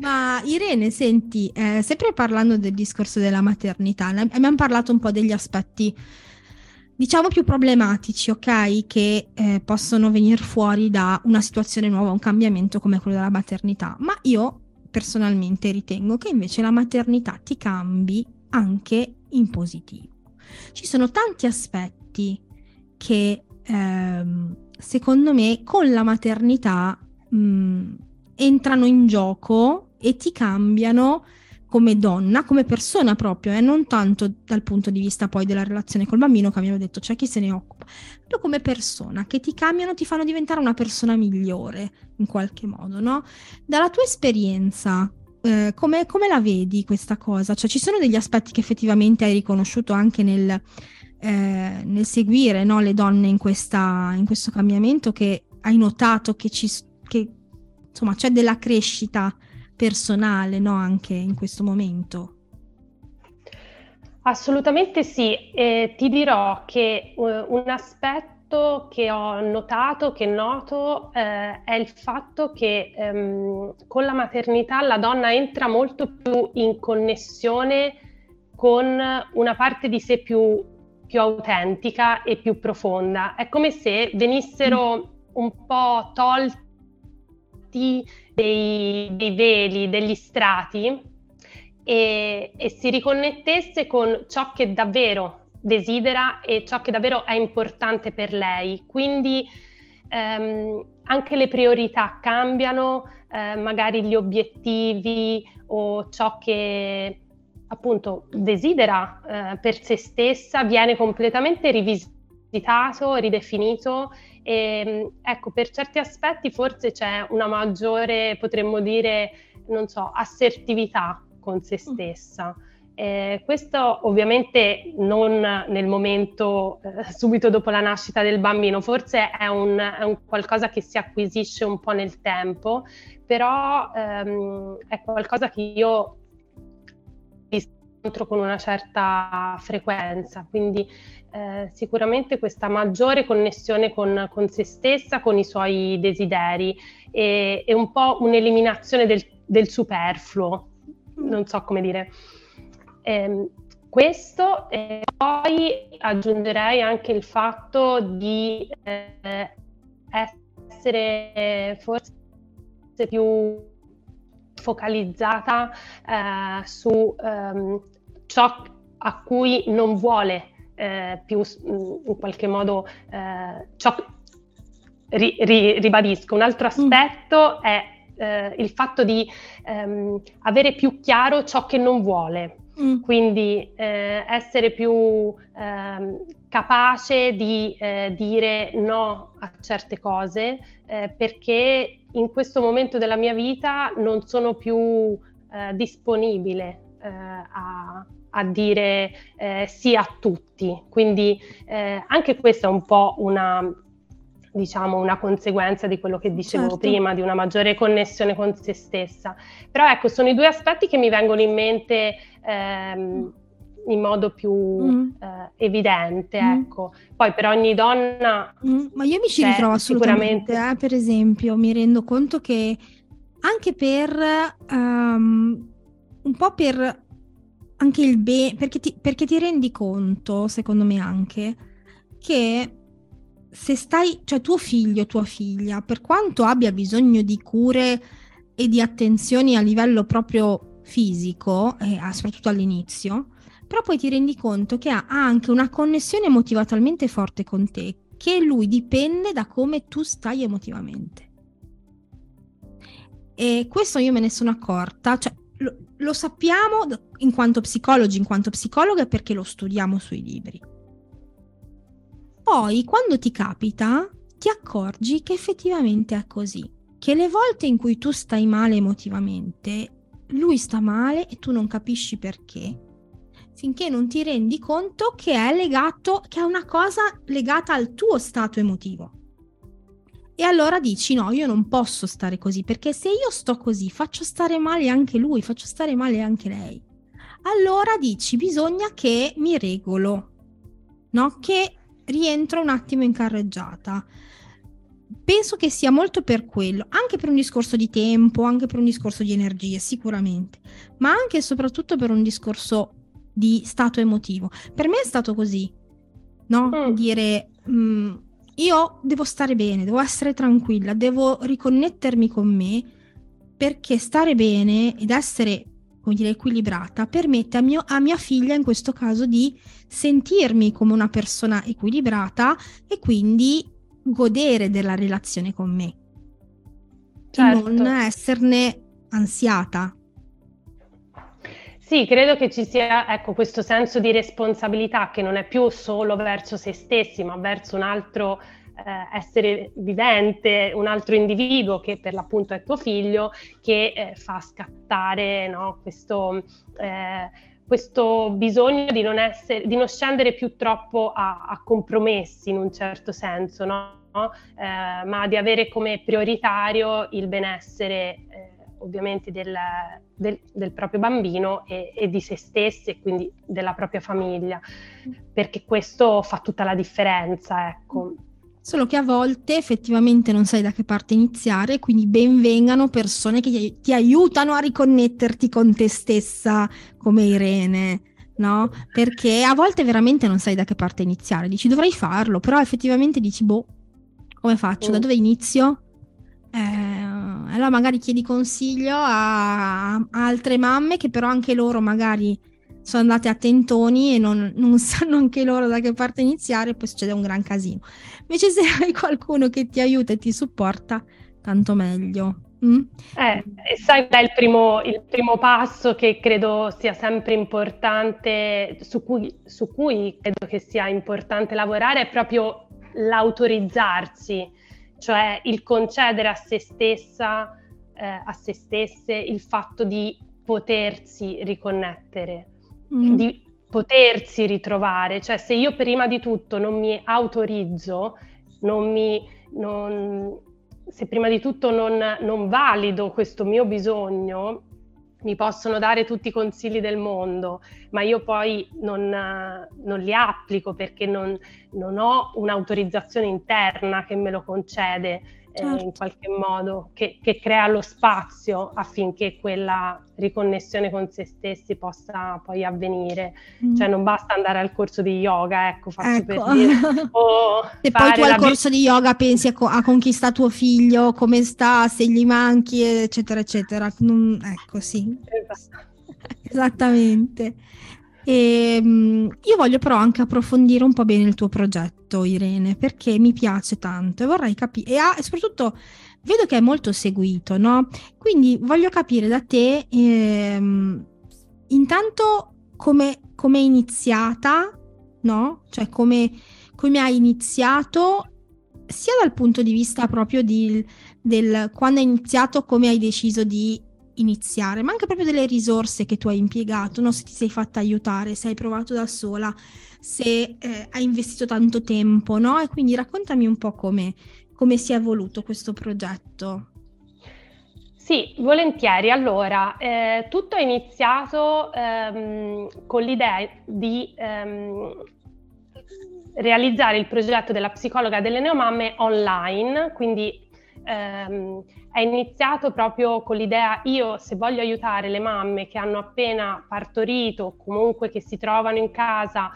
Ma Irene, senti, eh, sempre parlando del discorso della maternità, abbiamo parlato un po' degli aspetti, diciamo, più problematici, ok? Che eh, possono venire fuori da una situazione nuova, un cambiamento come quello della maternità, ma io personalmente ritengo che invece la maternità ti cambi anche in positivo. Ci sono tanti aspetti che ehm, secondo me con la maternità mh, entrano in gioco e ti cambiano come donna, come persona proprio, e eh, non tanto dal punto di vista poi della relazione col bambino, che abbiamo detto c'è cioè chi se ne occupa, proprio come persona, che ti cambiano, ti fanno diventare una persona migliore in qualche modo, no? Dalla tua esperienza, eh, come, come la vedi questa cosa? Cioè ci sono degli aspetti che effettivamente hai riconosciuto anche nel, eh, nel seguire, no, le donne in, questa, in questo cambiamento, che hai notato che, ci, che insomma c'è della crescita personale, no, anche in questo momento? Assolutamente sì, eh, ti dirò che uh, un aspetto che ho notato, che noto, eh, è il fatto che um, con la maternità la donna entra molto più in connessione con una parte di sé più, più autentica e più profonda. È come se venissero un po' tolti Dei, dei veli, degli strati, e, e si riconnettesse con ciò che davvero desidera e ciò che davvero è importante per lei. Quindi ehm, anche le priorità cambiano, eh, magari gli obiettivi o ciò che appunto desidera eh, per se stessa viene completamente rivisitato, ridefinito. E, ecco, per certi aspetti forse c'è una maggiore, potremmo dire, non so, assertività con se stessa. Eh, questo ovviamente non nel momento eh, subito dopo la nascita del bambino, forse è un, è un qualcosa che si acquisisce un po' nel tempo, però ehm, è qualcosa che io riscontro con una certa frequenza, quindi Eh, sicuramente questa maggiore connessione con, con se stessa, con i suoi desideri, e, e un po' un'eliminazione del, del superfluo, non so come dire. Eh, questo, e poi aggiungerei anche il fatto di eh, essere forse più focalizzata eh, su ehm, ciò a cui non vuole Eh, più in qualche modo eh, ciò ri, ri, ribadisco. Un altro aspetto mm. è eh, il fatto di ehm, avere più chiaro ciò che non vuole, mm. quindi eh, essere più ehm, capace di eh, dire no a certe cose eh, perché in questo momento della mia vita non sono più eh, disponibile eh, a a dire eh, sì a tutti, quindi eh, anche questa è un po' una, diciamo, una conseguenza di quello che dicevo certo. prima, di una maggiore connessione con se stessa. Però ecco, sono i due aspetti che mi vengono in mente ehm, in modo più mm. eh, evidente, mm. ecco. Poi per ogni donna... Mm. Ma io mi ci ritrovo assolutamente, eh, per esempio, mi rendo conto che anche per... Um, un po' per... anche il bene, perché ti, perché ti rendi conto, secondo me anche, che se stai, cioè tuo figlio, tua figlia, per quanto abbia bisogno di cure e di attenzioni a livello proprio fisico, eh, soprattutto all'inizio, però poi ti rendi conto che ha, ha anche una connessione emotiva talmente forte con te che lui dipende da come tu stai emotivamente. E questo io me ne sono accorta, cioè lo, lo sappiamo in quanto psicologi, in quanto psicologhe, perché lo studiamo sui libri. Poi, quando ti capita, ti accorgi che effettivamente è così, che le volte in cui tu stai male emotivamente, lui sta male e tu non capisci perché, finché non ti rendi conto che è legato, che è una cosa legata al tuo stato emotivo. E allora dici no, io non posso stare così, perché se io sto così faccio stare male anche lui, faccio stare male anche lei. Allora dici bisogna che mi regolo, no? Che rientro un attimo in carreggiata. Penso che sia molto per quello, anche per un discorso di tempo, anche per un discorso di energie sicuramente, ma anche e soprattutto per un discorso di stato emotivo. Per me è stato così, no? Mm. Dire... Mh, io devo stare bene, devo essere tranquilla, devo riconnettermi con me, perché stare bene ed essere, come dire, equilibrata permette a, mio, a mia figlia in questo caso di sentirmi come una persona equilibrata e quindi godere della relazione con me, certo. e non esserne ansiata. Sì, credo che ci sia, ecco, questo senso di responsabilità che non è più solo verso se stessi, ma verso un altro eh, essere vivente, un altro individuo che per l'appunto è tuo figlio, che eh, fa scattare, no, questo, eh, questo bisogno di non essere, di non scendere più troppo a, a compromessi in un certo senso, no? Eh, ma di avere come prioritario il benessere eh, ovviamente del, del, del proprio bambino e, e di se stessi e quindi della propria famiglia, perché questo fa tutta la differenza, ecco. Solo che a volte effettivamente non sai da che parte iniziare, quindi ben vengano persone che ti, ti aiutano a riconnetterti con te stessa, come Irene, no? Perché a volte veramente non sai da che parte iniziare, dici dovrei farlo, però effettivamente dici boh, come faccio, mm. da dove inizio? Eh, allora magari chiedi consiglio a, a altre mamme che però anche loro magari sono andate a tentoni e non, non sanno anche loro da che parte iniziare e poi succede un gran casino. Invece se hai qualcuno che ti aiuta e ti supporta, tanto meglio. Mm? Eh, e sai è il primo, il primo passo che credo sia sempre importante, su cui, su cui credo che sia importante lavorare, è proprio l'autorizzarsi. Cioè il concedere a se stessa, eh, a se stesse, il fatto di potersi riconnettere, mm. di potersi ritrovare. Cioè se io prima di tutto non mi autorizzo, non mi, non, se prima di tutto non, non valido questo mio bisogno, mi possono dare tutti i consigli del mondo, ma io poi non, non li applico perché non, non ho un'autorizzazione interna che me lo concede, certo. eh, in qualche modo, che, che crea lo spazio affinché quella riconnessione con se stessi possa poi avvenire. Mm. Cioè non basta andare al corso di yoga, ecco, faccio ecco. per dire. O se poi tu al corso be- di yoga pensi a, co- a con chi sta tuo figlio, come sta, se gli manchi, eccetera, eccetera. Non, ecco, sì. Esatto. Esattamente. E, mh, io voglio però anche approfondire un po' bene il tuo progetto, Irene, perché mi piace tanto e vorrei capire, e, e soprattutto vedo che è molto seguito, no? Quindi voglio capire da te ehm, intanto come è iniziata, no? Cioè come hai iniziato sia dal punto di vista proprio di, del quando hai iniziato, come hai deciso di iniziare, ma anche proprio delle risorse che tu hai impiegato, no? Se ti sei fatta aiutare, se hai provato da sola, se eh, hai investito tanto tempo, no? E quindi raccontami un po' come come si è evoluto questo progetto. Sì, volentieri. Allora, eh, tutto è iniziato ehm, con l'idea di ehm, realizzare il progetto della psicologa delle neomamme online, quindi ehm, è iniziato proprio con l'idea, io se voglio aiutare le mamme che hanno appena partorito, comunque che si trovano in casa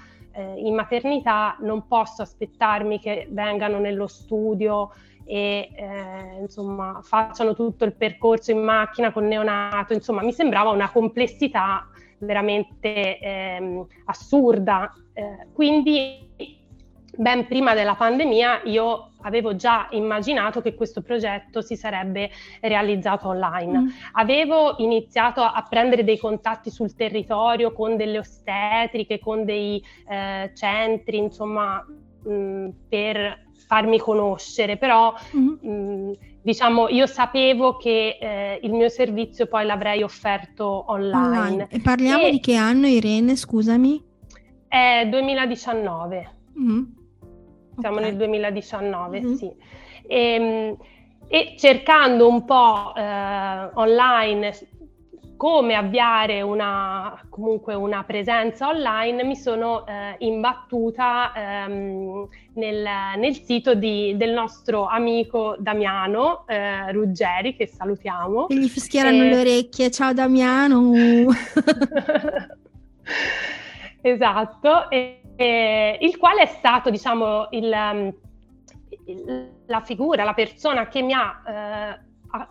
in maternità, non posso aspettarmi che vengano nello studio e eh, insomma facciano tutto il percorso in macchina con neonato, insomma mi sembrava una complessità veramente eh, assurda, eh, quindi ben prima della pandemia io avevo già immaginato che questo progetto si sarebbe realizzato online. Mm. Avevo iniziato a prendere dei contatti sul territorio con delle ostetriche, con dei eh, centri, insomma, mh, per farmi conoscere, però mm. mh, diciamo io sapevo che eh, il mio servizio poi l'avrei offerto online. online. E parliamo e... di che anno, Irene, scusami? È duemiladiciannove. Mm. Siamo okay. nel duemiladiciannove, mm-hmm. sì. E, e cercando un po' eh, online come avviare una, comunque una presenza online, mi sono eh, imbattuta ehm, nel, nel sito di, del nostro amico Damiano eh, Ruggeri, che salutiamo. E gli fischieranno e... le orecchie, ciao Damiano! Esatto. E... Eh, il quale è stato, diciamo, il, il, la figura, la persona che mi ha, eh, ha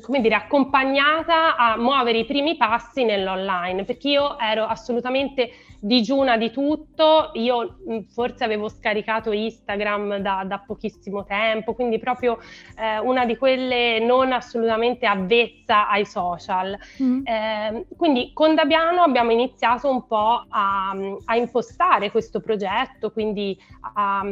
come dire, accompagnata a muovere i primi passi nell'online, perché io ero assolutamente digiuna di tutto, io forse avevo scaricato Instagram da, da pochissimo tempo, quindi proprio eh, una di quelle non assolutamente avvezza ai social. Mm. Eh, quindi con Damiano abbiamo iniziato un po' a, a impostare questo progetto, quindi a...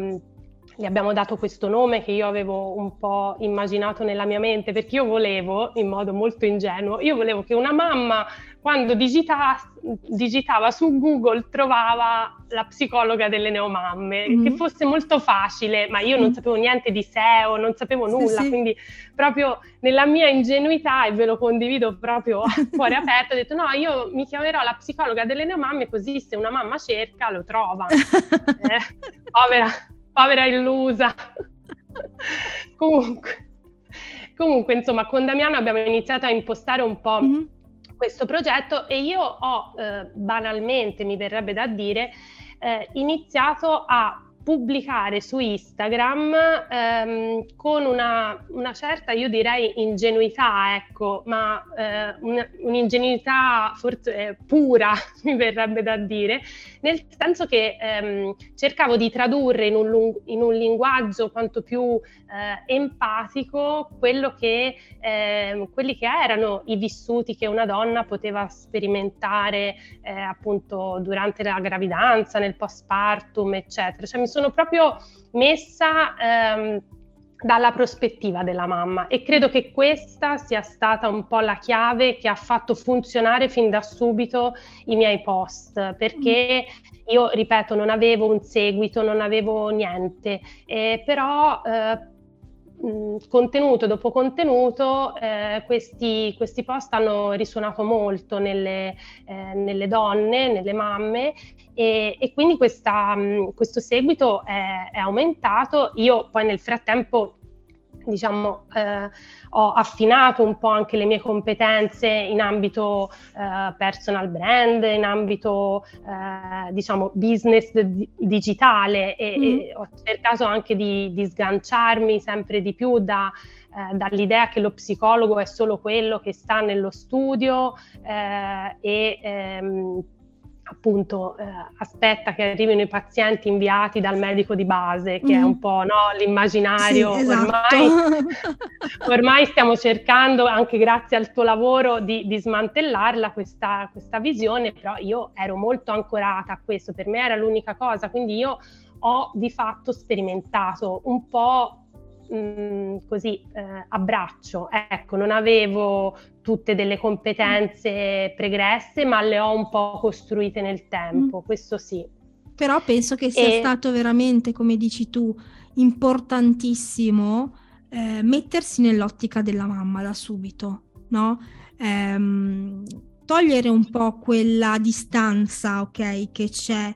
gli abbiamo dato questo nome che io avevo un po' immaginato nella mia mente, perché io volevo, in modo molto ingenuo, io volevo che una mamma quando digita- digitava su Google trovava la psicologa delle neomamme, mm-hmm. che fosse molto facile, ma io non mm-hmm. sapevo niente di S E O, non sapevo nulla, sì, sì. Quindi proprio nella mia ingenuità, e ve lo condivido proprio a cuore aperto, ho detto no, io mi chiamerò la psicologa delle neomamme, così se una mamma cerca lo trova. eh, povera... povera illusa. comunque, comunque, insomma, con Damiano abbiamo iniziato a impostare un po' mm-hmm. questo progetto, e io ho, eh, banalmente, mi verrebbe da dire, eh, iniziato a pubblicare su Instagram ehm, con una, una certa, io direi, ingenuità, ecco, ma eh, un, un'ingenuità forse eh, pura, mi verrebbe da dire, nel senso che ehm, cercavo di tradurre in un, in un linguaggio quanto più eh, empatico quello che, eh, quelli che erano i vissuti che una donna poteva sperimentare eh, appunto durante la gravidanza, nel postpartum, eccetera. Cioè mi sono sono proprio messa ehm, dalla prospettiva della mamma, e credo che questa sia stata un po' la chiave che ha fatto funzionare fin da subito i miei post, perché io, ripeto, non avevo un seguito, non avevo niente, eh, però eh, contenuto dopo contenuto eh, questi, questi post hanno risuonato molto nelle, eh, nelle donne, nelle mamme, e, e quindi questa, mh, questo seguito è, è aumentato. Io poi nel frattempo, diciamo, eh, ho affinato un po' anche le mie competenze in ambito eh, personal brand, in ambito eh, diciamo business di- digitale e, mm. e ho cercato anche di, di sganciarmi sempre di più da, eh, dall'idea che lo psicologo è solo quello che sta nello studio eh, e ehm, appunto eh, aspetta che arrivino i pazienti inviati dal medico di base, che mm. è un po', no, l'immaginario, sì, esatto. ormai, ormai stiamo cercando, anche grazie al tuo lavoro, di, di smantellarla questa, questa visione, però io ero molto ancorata a questo, per me era l'unica cosa, quindi io ho di fatto sperimentato un po' mh, così eh, a braccio, ecco, non avevo tutte delle competenze pregresse, ma le ho un po' costruite nel tempo, mm. questo sì. Però penso che sia e... stato veramente, come dici tu, importantissimo eh, mettersi nell'ottica della mamma da subito, no? Ehm, togliere un po' quella distanza, ok, che c'è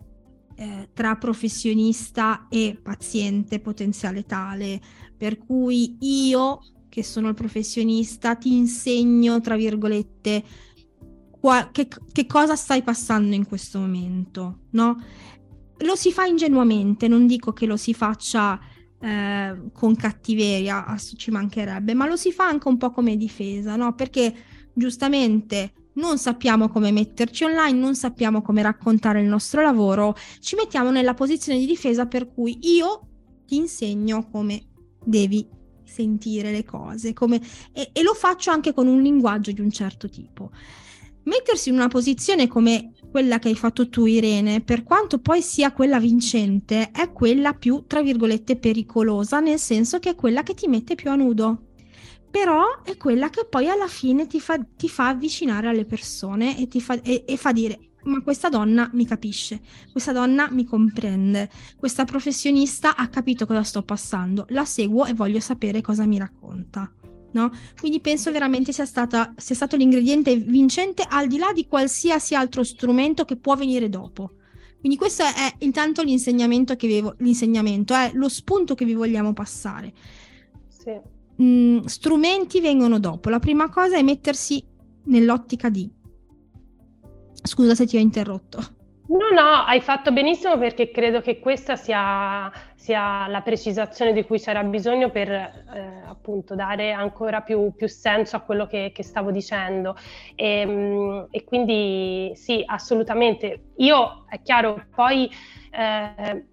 eh, tra professionista e paziente potenziale tale, per cui io... che sono il professionista, ti insegno, tra virgolette, qua, che, che cosa stai passando in questo momento, no? Lo si fa ingenuamente, non dico che lo si faccia eh, con cattiveria, ci mancherebbe, ma lo si fa anche un po' come difesa, no? Perché giustamente non sappiamo come metterci online, non sappiamo come raccontare il nostro lavoro, ci mettiamo nella posizione di difesa, per cui io ti insegno come devi sentire le cose, come... e, e lo faccio anche con un linguaggio di un certo tipo. Mettersi in una posizione come quella che hai fatto tu, Irene, per quanto poi sia quella vincente, è quella più, tra virgolette, pericolosa, nel senso che è quella che ti mette più a nudo, però è quella che poi alla fine ti fa, ti fa avvicinare alle persone e ti fa, e, e fa dire: ma questa donna mi capisce, questa donna mi comprende, questa professionista ha capito cosa sto passando, la seguo e voglio sapere cosa mi racconta, no? Quindi penso veramente sia stata, sia stato l'ingrediente vincente, al di là di qualsiasi altro strumento che può venire dopo. Quindi questo è intanto l'insegnamento che vi, l'insegnamento è lo spunto che vi vogliamo passare. Sì. Mm, strumenti vengono dopo, la prima cosa è mettersi nell'ottica di... Scusa se ti ho interrotto. No, no, hai fatto benissimo, perché credo che questa sia, sia la precisazione di cui c'era bisogno per eh, appunto dare ancora più, più senso a quello che, che stavo dicendo. E, e quindi sì, assolutamente. Io, è chiaro, poi eh,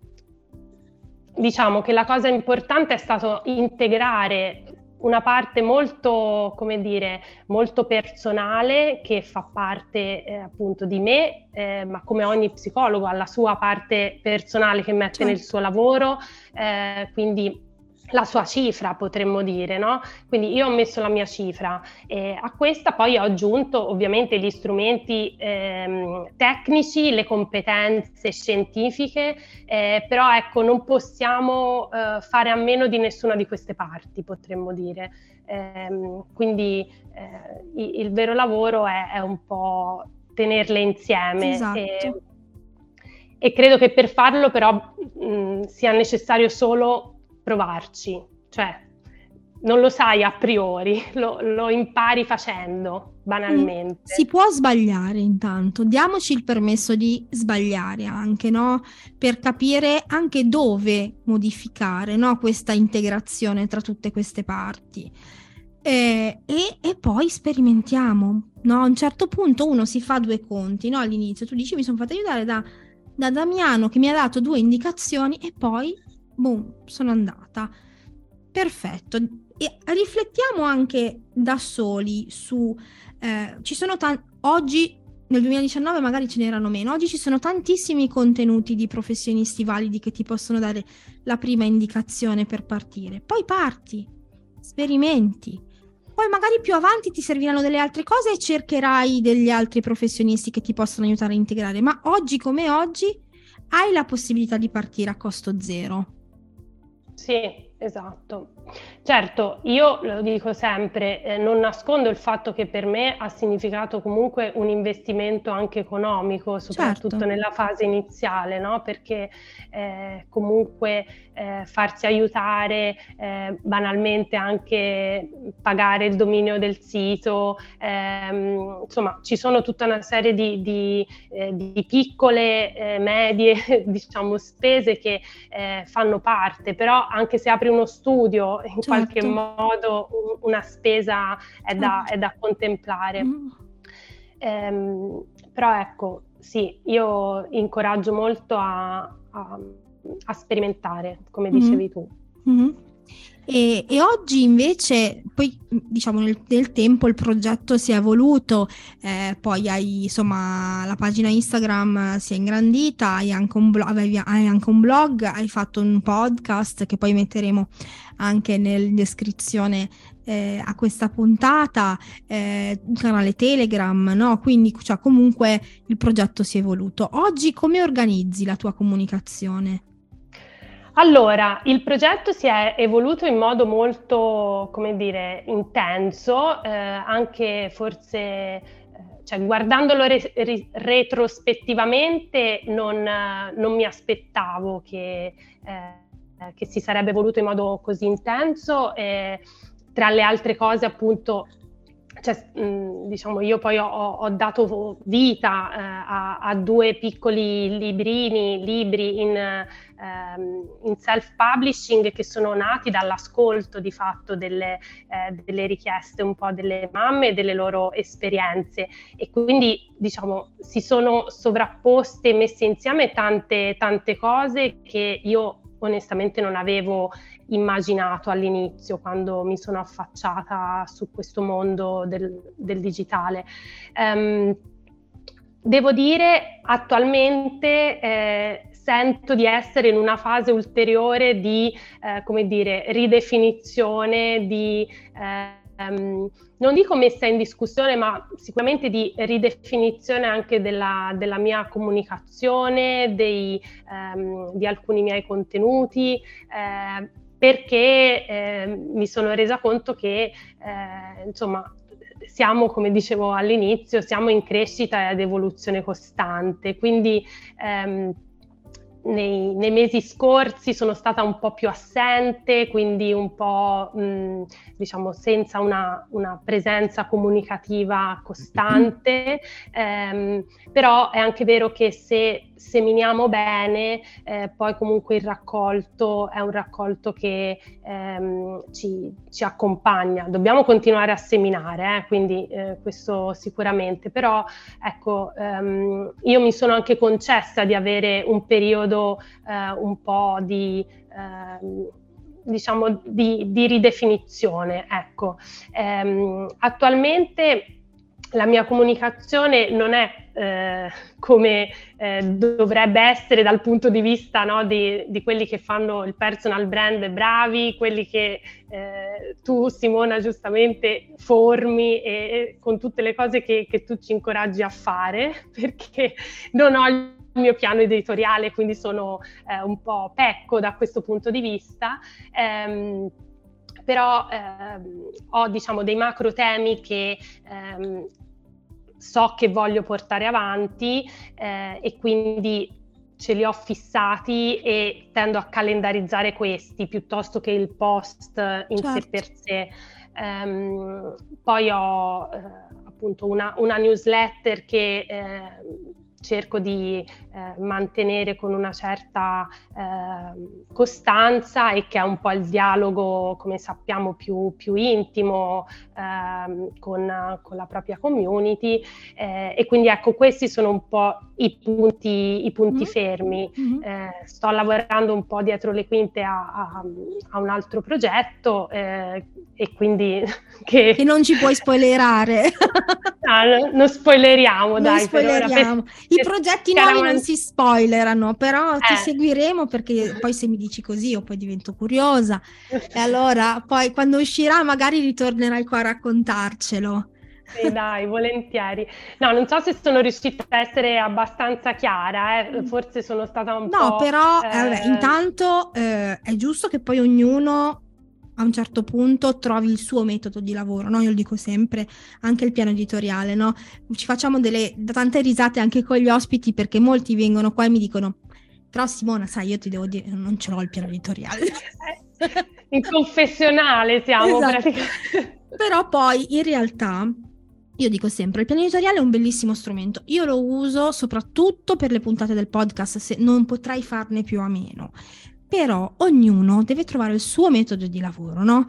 diciamo che la cosa importante è stato integrare una parte molto, come dire, molto personale, che fa parte eh, appunto di me, eh, ma come ogni psicologo ha la sua parte personale che mette nel suo lavoro, eh, quindi la sua cifra, potremmo dire, no? Quindi io ho messo la mia cifra, eh, a questa poi ho aggiunto ovviamente gli strumenti ehm, tecnici, le competenze scientifiche, eh, però ecco, non possiamo eh, fare a meno di nessuna di queste parti, potremmo dire. Eh, quindi eh, il vero lavoro è, è un po' tenerle insieme. Esatto. E, e credo che per farlo però mh, sia necessario solo provarci, cioè non lo sai a priori, lo, lo impari facendo, banalmente. Si può sbagliare, intanto diamoci il permesso di sbagliare anche, no? Per capire anche dove modificare, no? Questa integrazione tra tutte queste parti. Eh, e, e poi sperimentiamo, no? A un certo punto uno si fa due conti, no? All'inizio tu dici mi sono fatta aiutare da, da Damiano che mi ha dato due indicazioni e poi boom, sono andata. Perfetto. E riflettiamo anche da soli su... Eh, ci sono tanti... Oggi, nel duemiladiciannove, magari ce n'erano meno. Oggi ci sono tantissimi contenuti di professionisti validi che ti possono dare la prima indicazione per partire. Poi parti, sperimenti. Poi magari più avanti ti serviranno delle altre cose e cercherai degli altri professionisti che ti possono aiutare a integrare. Ma oggi come oggi hai la possibilità di partire a costo zero. Sì, esatto. Certo, io lo dico sempre, eh, non nascondo il fatto che per me ha significato comunque un investimento anche economico, soprattutto certo. Nella fase iniziale, no? Perché eh, comunque eh, farsi aiutare, eh, banalmente anche pagare il dominio del sito, ehm, insomma ci sono tutta una serie di, di, eh, di piccole, eh, medie, diciamo spese che eh, fanno parte, però anche se apri uno studio, in certo. qualche modo una spesa è da, è da contemplare. Mm. Ehm, però ecco, sì, io incoraggio molto a, a, a sperimentare, come dicevi mm. tu. Mm-hmm. E, e oggi invece, poi diciamo nel, nel tempo il progetto si è evoluto, eh, poi hai insomma la pagina Instagram si è ingrandita, hai anche, un blog, hai anche un blog, hai fatto un podcast che poi metteremo anche nel descrizione eh, a questa puntata, eh, un canale Telegram, no? Quindi cioè, comunque il progetto si è evoluto. Oggi come organizzi la tua comunicazione? Allora, il progetto si è evoluto in modo molto, come dire, intenso, eh, anche forse, eh, cioè guardandolo re- re- retrospettivamente non, non mi aspettavo che, eh, che si sarebbe evoluto in modo così intenso, eh, tra le altre cose appunto... Cioè, diciamo, io poi ho, ho dato vita eh, a, a due piccoli librini, libri in, ehm, in self-publishing che sono nati dall'ascolto di fatto delle, eh, delle richieste un po' delle mamme e delle loro esperienze, e quindi diciamo si sono sovrapposte, messe insieme tante, tante cose che io onestamente non avevo immaginato all'inizio quando mi sono affacciata su questo mondo del, del digitale. Um, devo dire, attualmente eh, sento di essere in una fase ulteriore di, eh, come dire, ridefinizione, di, eh, um, non dico messa in discussione, ma sicuramente di ridefinizione anche della, della mia comunicazione, dei, um, di alcuni miei contenuti, eh, perché eh, mi sono resa conto che, eh, insomma, siamo, come dicevo all'inizio, siamo in crescita ed evoluzione costante, quindi ehm, nei, nei mesi scorsi sono stata un po' più assente, quindi un po' mh, diciamo senza una, una presenza comunicativa costante, ehm, però è anche vero che se seminiamo bene eh, poi comunque il raccolto è un raccolto che ehm, ci, ci accompagna. Dobbiamo continuare a seminare, eh, quindi eh, questo sicuramente, però ecco ehm, io mi sono anche concessa di avere un periodo eh, un po' di eh, diciamo di, di ridefinizione, ecco. Ehm, attualmente la mia comunicazione non è eh, come eh, dovrebbe essere dal punto di vista, no, di, di quelli che fanno il personal brand bravi, quelli che eh, tu, Simona, giustamente formi e, e con tutte le cose che, che tu ci incoraggi a fare, perché non ho il mio piano editoriale, quindi sono eh, un po' pecco da questo punto di vista. Ehm, però ehm, ho diciamo dei macro temi che ehm, so che voglio portare avanti eh, e quindi ce li ho fissati e tendo a calendarizzare questi piuttosto che il post in certo. sé per sé. Ehm, poi ho eh, appunto una, una newsletter che eh, cerco di eh, mantenere con una certa eh, costanza e che è un po' il dialogo, come sappiamo, più, più intimo eh, con, con la propria community eh, e quindi ecco questi sono un po' i punti, i punti mm-hmm. fermi. Mm-hmm. Eh, sto lavorando un po' dietro le quinte a, a, a un altro progetto eh, e quindi che... che non ci puoi spoilerare. No, non spoileriamo, non dai. Spoileriamo. I progetti nuovi non si spoilerano, però ti eh. seguiremo, perché poi se mi dici così io poi divento curiosa e allora poi quando uscirà magari ritornerai qua a raccontarcelo. Sì, dai, volentieri. No, non so se sono riuscita a essere abbastanza chiara, eh. Forse sono stata un no, po'... No, però eh... vabbè, intanto eh, è giusto che poi ognuno a un certo punto trovi il suo metodo di lavoro, no? Io lo dico sempre, anche il piano editoriale, no? Ci facciamo delle tante risate anche con gli ospiti, perché molti vengono qua e mi dicono però Simona, sai, io ti devo dire, non ce l'ho il piano editoriale. In confessionale siamo, esatto. praticamente. Però poi in realtà... Io dico sempre, il piano editoriale è un bellissimo strumento, io lo uso soprattutto per le puntate del podcast, se non potrei farne più a meno, però ognuno deve trovare il suo metodo di lavoro, no?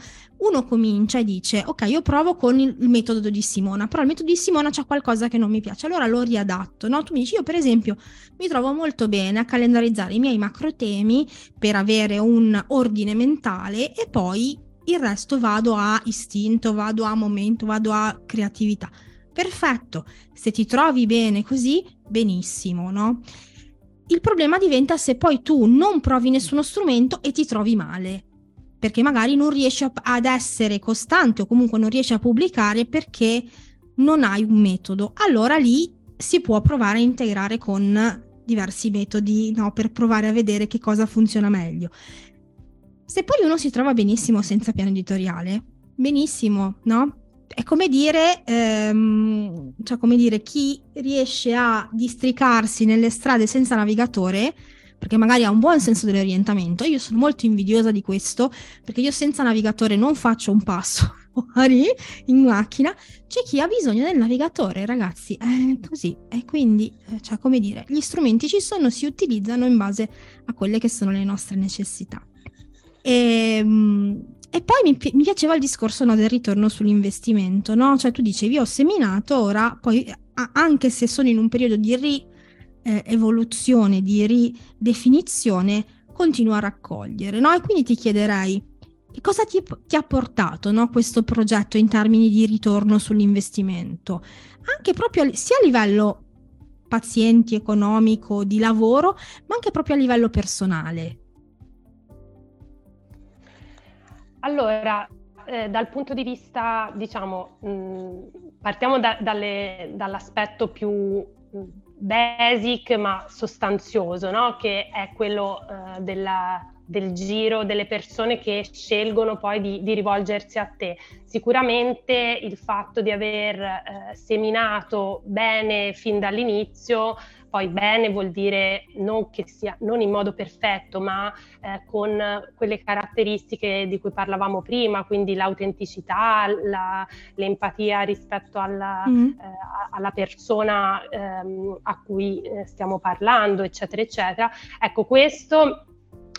Uno comincia e dice, ok, io provo con il metodo di Simona, però il metodo di Simona c'ha qualcosa che non mi piace, allora lo riadatto, no? Tu mi dici, io per esempio mi trovo molto bene a calendarizzare i miei macrotemi per avere un ordine mentale e poi... il resto vado a istinto, vado a momento, vado a creatività. Perfetto, se ti trovi bene così, benissimo, no? Il problema diventa se poi tu non provi nessuno strumento e ti trovi male, perché magari non riesci a, ad essere costante o comunque non riesci a pubblicare perché non hai un metodo. Allora lì si può provare a integrare con diversi metodi, no? Per provare a vedere che cosa funziona meglio. Se poi uno si trova benissimo senza piano editoriale, benissimo, no? È come dire, ehm, cioè come dire, chi riesce a districarsi nelle strade senza navigatore, perché magari ha un buon senso dell'orientamento, io sono molto invidiosa di questo, perché io senza navigatore non faccio un passo fuori in macchina, c'è chi ha bisogno del navigatore, ragazzi, è così, e quindi, cioè come dire, gli strumenti ci sono, si utilizzano in base a quelle che sono le nostre necessità. E, e poi mi, mi piaceva il discorso, no, del ritorno sull'investimento, no? Cioè tu dicevi ho seminato, ora poi anche se sono in un periodo di ri, eh, evoluzione, di ridefinizione, continuo a raccogliere, no? E quindi ti chiederei che cosa ti, ti ha portato, no, questo progetto in termini di ritorno sull'investimento, anche proprio sia a livello pazienti, economico, di lavoro, ma anche proprio a livello personale. Allora, eh, dal punto di vista, diciamo, mh, partiamo da, dalle, dall'aspetto più basic ma sostanzioso, no? Che è quello eh, della, del giro delle persone che scelgono poi di, di rivolgersi a te. Sicuramente il fatto di aver eh, seminato bene fin dall'inizio Poi bene vuol dire non che sia, non in modo perfetto, ma eh, con quelle caratteristiche di cui parlavamo prima, quindi l'autenticità, la, l'empatia rispetto alla, mm. eh, alla persona ehm, a cui stiamo parlando, eccetera, eccetera. Ecco, questo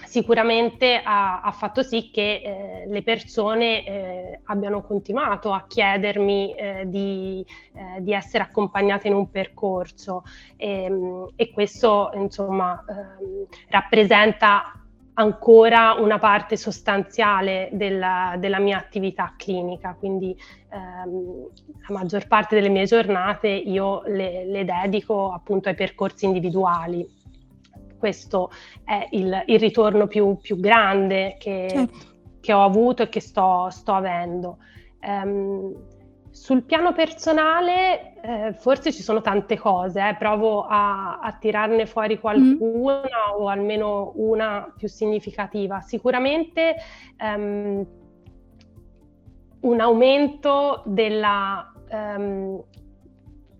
sicuramente ha, ha fatto sì che eh, le persone eh, abbiano continuato a chiedermi eh, di, eh, di essere accompagnate in un percorso e, e questo insomma eh, rappresenta ancora una parte sostanziale della, della mia attività clinica, quindi ehm, la maggior parte delle mie giornate io le, le dedico appunto ai percorsi individuali. Questo è il, il ritorno più, più grande che, certo. che ho avuto e che sto, sto avendo. Um, sul piano personale eh, forse ci sono tante cose, eh. provo a, a tirarne fuori qualcuna mm. o almeno una più significativa. Sicuramente um, un aumento della... Um,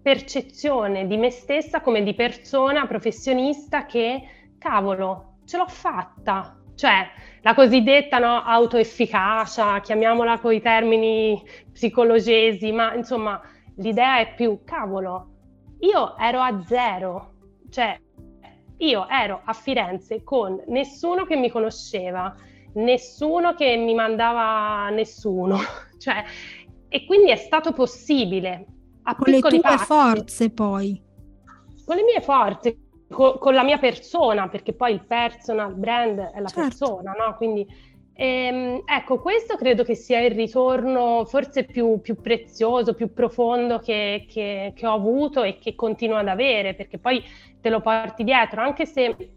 percezione di me stessa come di persona professionista che, cavolo, ce l'ho fatta, cioè la cosiddetta no, autoefficacia, chiamiamola coi termini psicologesi, ma insomma l'idea è più, cavolo, io ero a zero, cioè io ero a Firenze con nessuno che mi conosceva, nessuno che mi mandava nessuno, cioè e quindi è stato possibile. A con le tue parti, forze poi. Con le mie forze, co- con la mia persona, perché poi il personal brand è la certo. persona, no? Quindi ehm, ecco, questo credo che sia il ritorno forse più, più prezioso, più profondo che, che, che ho avuto e che continuo ad avere, perché poi te lo porti dietro, anche se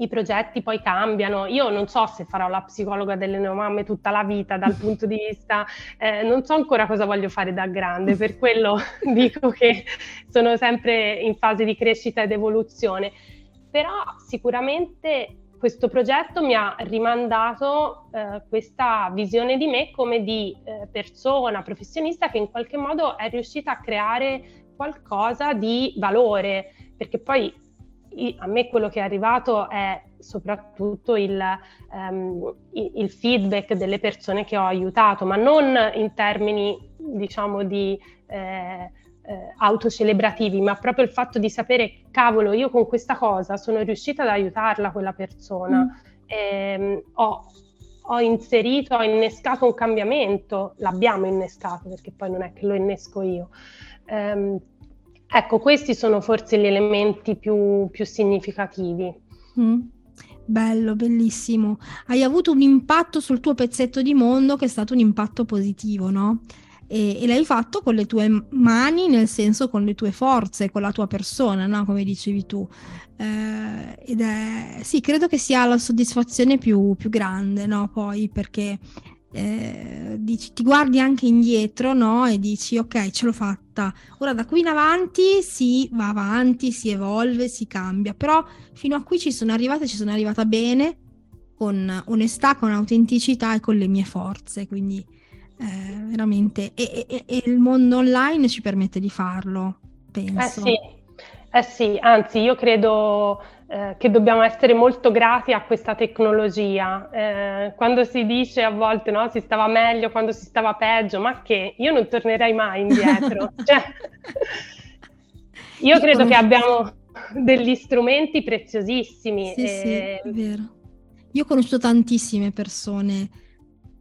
i progetti poi cambiano. Io non so se farò la psicologa delle neomamme tutta la vita dal punto di vista, eh, non so ancora cosa voglio fare da grande, per quello dico che sono sempre in fase di crescita ed evoluzione, però sicuramente questo progetto mi ha rimandato eh, questa visione di me come di eh, persona, professionista che in qualche modo è riuscita a creare qualcosa di valore, perché poi a me quello che è arrivato è soprattutto il, um, il feedback delle persone che ho aiutato, ma non in termini diciamo di eh, eh, autocelebrativi, ma proprio il fatto di sapere, cavolo, io con questa cosa sono riuscita ad aiutarla quella persona, mm. e, ho, ho inserito, ho innescato un cambiamento, l'abbiamo innescato perché poi non è che lo innesco io. Um, Ecco, questi sono forse gli elementi più, più significativi. Mm. Bello, bellissimo. Hai avuto un impatto sul tuo pezzetto di mondo che è stato un impatto positivo, no? E, e l'hai fatto con le tue mani, nel senso con le tue forze, con la tua persona, no? Come dicevi tu. Eh, ed è, sì, credo che sia la soddisfazione più, più grande, no? Poi, perché eh, dici, ti guardi anche indietro, no? E dici, ok, ce l'ho fatta. Ora da qui in avanti si va avanti, si evolve, si cambia, però fino a qui ci sono arrivata, ci sono arrivata bene, con onestà, con autenticità e con le mie forze, quindi eh, veramente, e, e, e il mondo online ci permette di farlo, penso. Eh sì, eh sì anzi io credo eh, che dobbiamo essere molto grati a questa tecnologia, eh, quando si dice a volte no, si stava meglio quando si stava peggio, ma che io non tornerei mai indietro, cioè, io credo che abbiamo degli strumenti preziosissimi. Sì, e... sì, è vero. Io ho conosciuto tantissime persone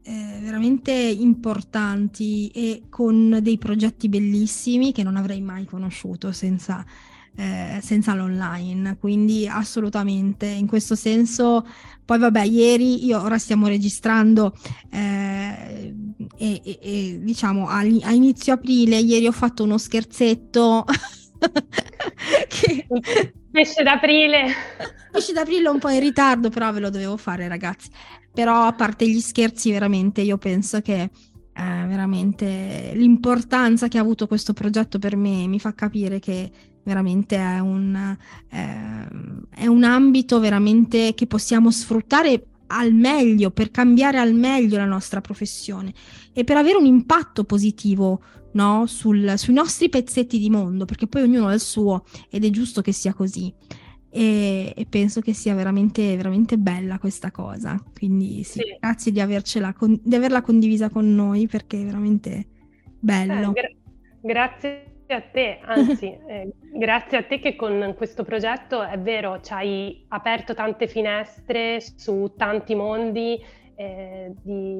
eh, veramente importanti e con dei progetti bellissimi che non avrei mai conosciuto senza... Eh, senza l'online, quindi assolutamente in questo senso. Poi vabbè, ieri io ora stiamo registrando eh, e, e, e diciamo a, a inizio aprile ieri ho fatto uno scherzetto che... pesce d'aprile pesce d'aprile un po' in ritardo, però ve lo dovevo fare ragazzi. Però a parte gli scherzi, veramente io penso che eh, veramente l'importanza che ha avuto questo progetto per me mi fa capire che veramente è un, eh, è un ambito veramente che possiamo sfruttare al meglio, per cambiare al meglio la nostra professione e per avere un impatto positivo, no, sul, sui nostri pezzetti di mondo, perché poi ognuno ha il suo ed è giusto che sia così. E, e penso che sia veramente veramente bella questa cosa, quindi sì, sì. Grazie di avercela con, di averla condivisa con noi, perché è veramente bello. Eh, gra- grazie a te, anzi eh, grazie a te che con questo progetto, è vero, ci hai aperto tante finestre su tanti mondi eh, di,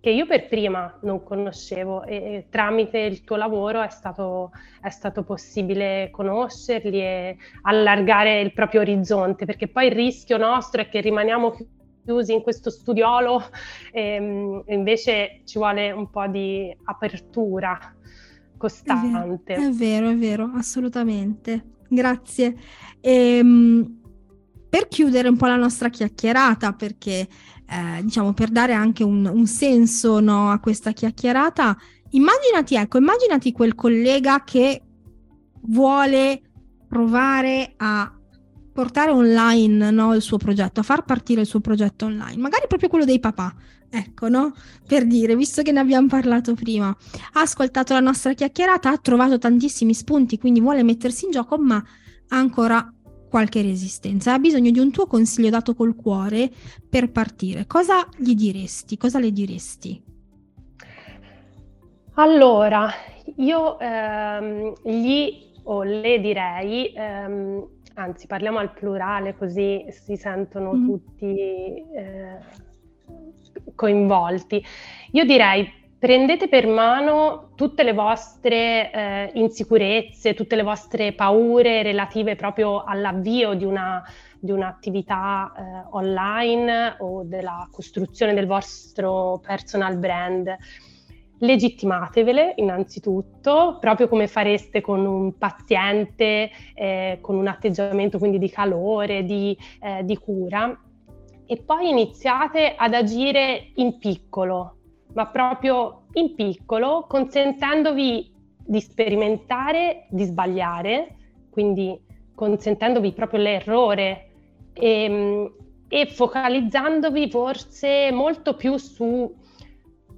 che io per prima non conoscevo, e, e tramite il tuo lavoro è stato, è stato possibile conoscerli e allargare il proprio orizzonte, perché poi il rischio nostro è che rimaniamo chiusi in questo studiolo e, e invece ci vuole un po' di apertura costante. È vero, è vero, assolutamente. Grazie. Ehm, per chiudere un po' la nostra chiacchierata, perché eh, diciamo per dare anche un, un senso, no, a questa chiacchierata, immaginati, ecco, immaginati quel collega che vuole provare a portare online, no, il suo progetto, a far partire il suo progetto online, magari proprio quello dei papà, ecco, no? Per dire, visto che ne abbiamo parlato prima, ha ascoltato la nostra chiacchierata, ha trovato tantissimi spunti, quindi vuole mettersi in gioco, ma ha ancora qualche resistenza, ha bisogno di un tuo consiglio dato col cuore per partire. Cosa gli diresti? Cosa le diresti? Allora, io ehm, gli o le direi... Ehm, anzi, parliamo al plurale così si sentono mm. tutti eh, coinvolti. Io direi: prendete per mano tutte le vostre eh, insicurezze, tutte le vostre paure relative proprio all'avvio di una di un'attività eh, online o della costruzione del vostro personal brand. Legittimatevele innanzitutto, proprio come fareste con un paziente, eh, con un atteggiamento quindi di calore, di, eh, di cura, e poi iniziate ad agire in piccolo, ma proprio in piccolo, consentendovi di sperimentare, di sbagliare, quindi consentendovi proprio l'errore e, e focalizzandovi forse molto più su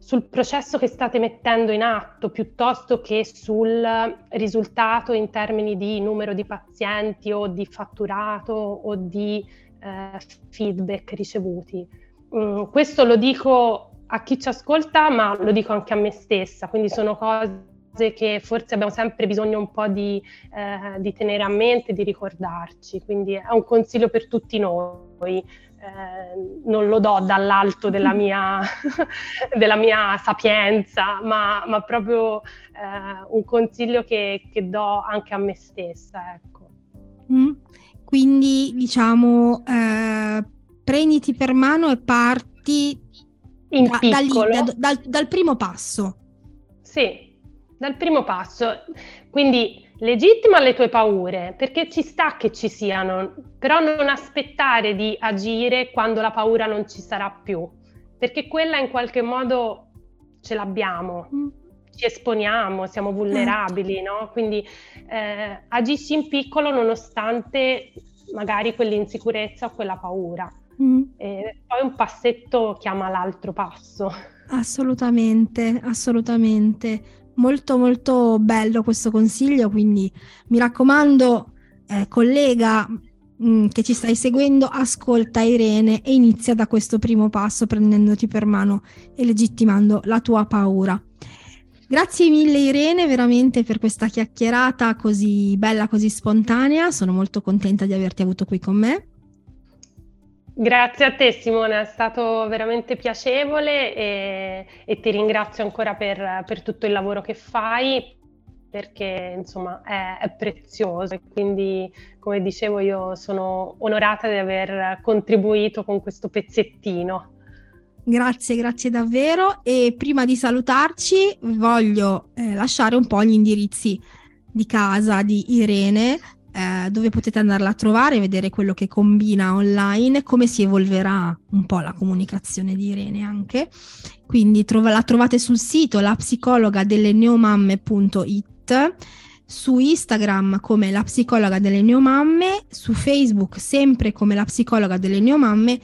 sul processo che state mettendo in atto piuttosto che sul risultato in termini di numero di pazienti o di fatturato o di eh, feedback ricevuti. Mm, questo lo dico a chi ci ascolta, ma lo dico anche a me stessa, quindi sono cose che forse abbiamo sempre bisogno un po' di, eh, di tenere a mente, di ricordarci, quindi è un consiglio per tutti noi. Eh, non lo do dall'alto della mia, della mia sapienza, ma, ma proprio eh, un consiglio che, che do anche a me stessa, ecco. Mm. Quindi diciamo eh, prenditi per mano e parti in da, piccolo. Da lì, da, dal, dal primo passo. Sì, dal primo passo. Quindi legittima le tue paure, perché ci sta che ci siano, però non aspettare di agire quando la paura non ci sarà più, perché quella in qualche modo ce l'abbiamo, ci esponiamo, siamo vulnerabili, no? Quindi eh, agisci in piccolo nonostante magari quell'insicurezza o quella paura. Mm. E poi un passetto chiama l'altro passo. Assolutamente, assolutamente. Molto molto bello questo consiglio, quindi mi raccomando eh, collega mh, che ci stai seguendo, ascolta Irene e inizia da questo primo passo, prendendoti per mano e legittimando la tua paura. Grazie mille Irene, veramente, per questa chiacchierata così bella, così spontanea. Sono molto contenta di averti avuto qui con me. Grazie a te Simona, è stato veramente piacevole e, e ti ringrazio ancora per, per tutto il lavoro che fai, perché insomma è, è prezioso, e quindi, come dicevo, io sono onorata di aver contribuito con questo pezzettino. Grazie, grazie davvero, e prima di salutarci voglio eh, lasciare un po' gli indirizzi di casa di Irene, dove potete andarla a trovare e vedere quello che combina online, come si evolverà un po' la comunicazione di Irene anche. Quindi trova, la trovate sul sito la psicologa delle neomamme.it, su Instagram come la psicologa delle neomamme, su Facebook sempre come la psicologa delle neomamme,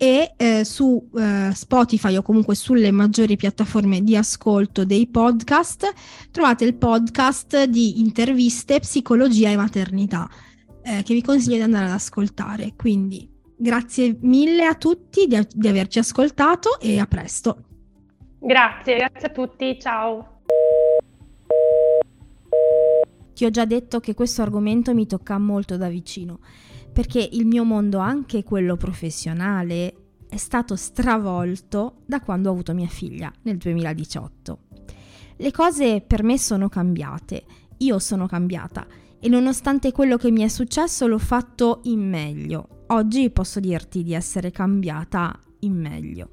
e eh, su eh, Spotify o comunque sulle maggiori piattaforme di ascolto dei podcast trovate il podcast di interviste Psicologia e Maternità, eh, che vi consiglio di andare ad ascoltare. Quindi grazie mille a tutti di, di averci ascoltato e a presto. Grazie, grazie a tutti, ciao. Ti ho già detto che questo argomento mi tocca molto da vicino, perché il mio mondo, anche quello professionale, è stato stravolto da quando ho avuto mia figlia nel duemiladiciotto. Le cose per me sono cambiate, io sono cambiata e nonostante quello che mi è successo l'ho fatto in meglio. Oggi posso dirti di essere cambiata in meglio.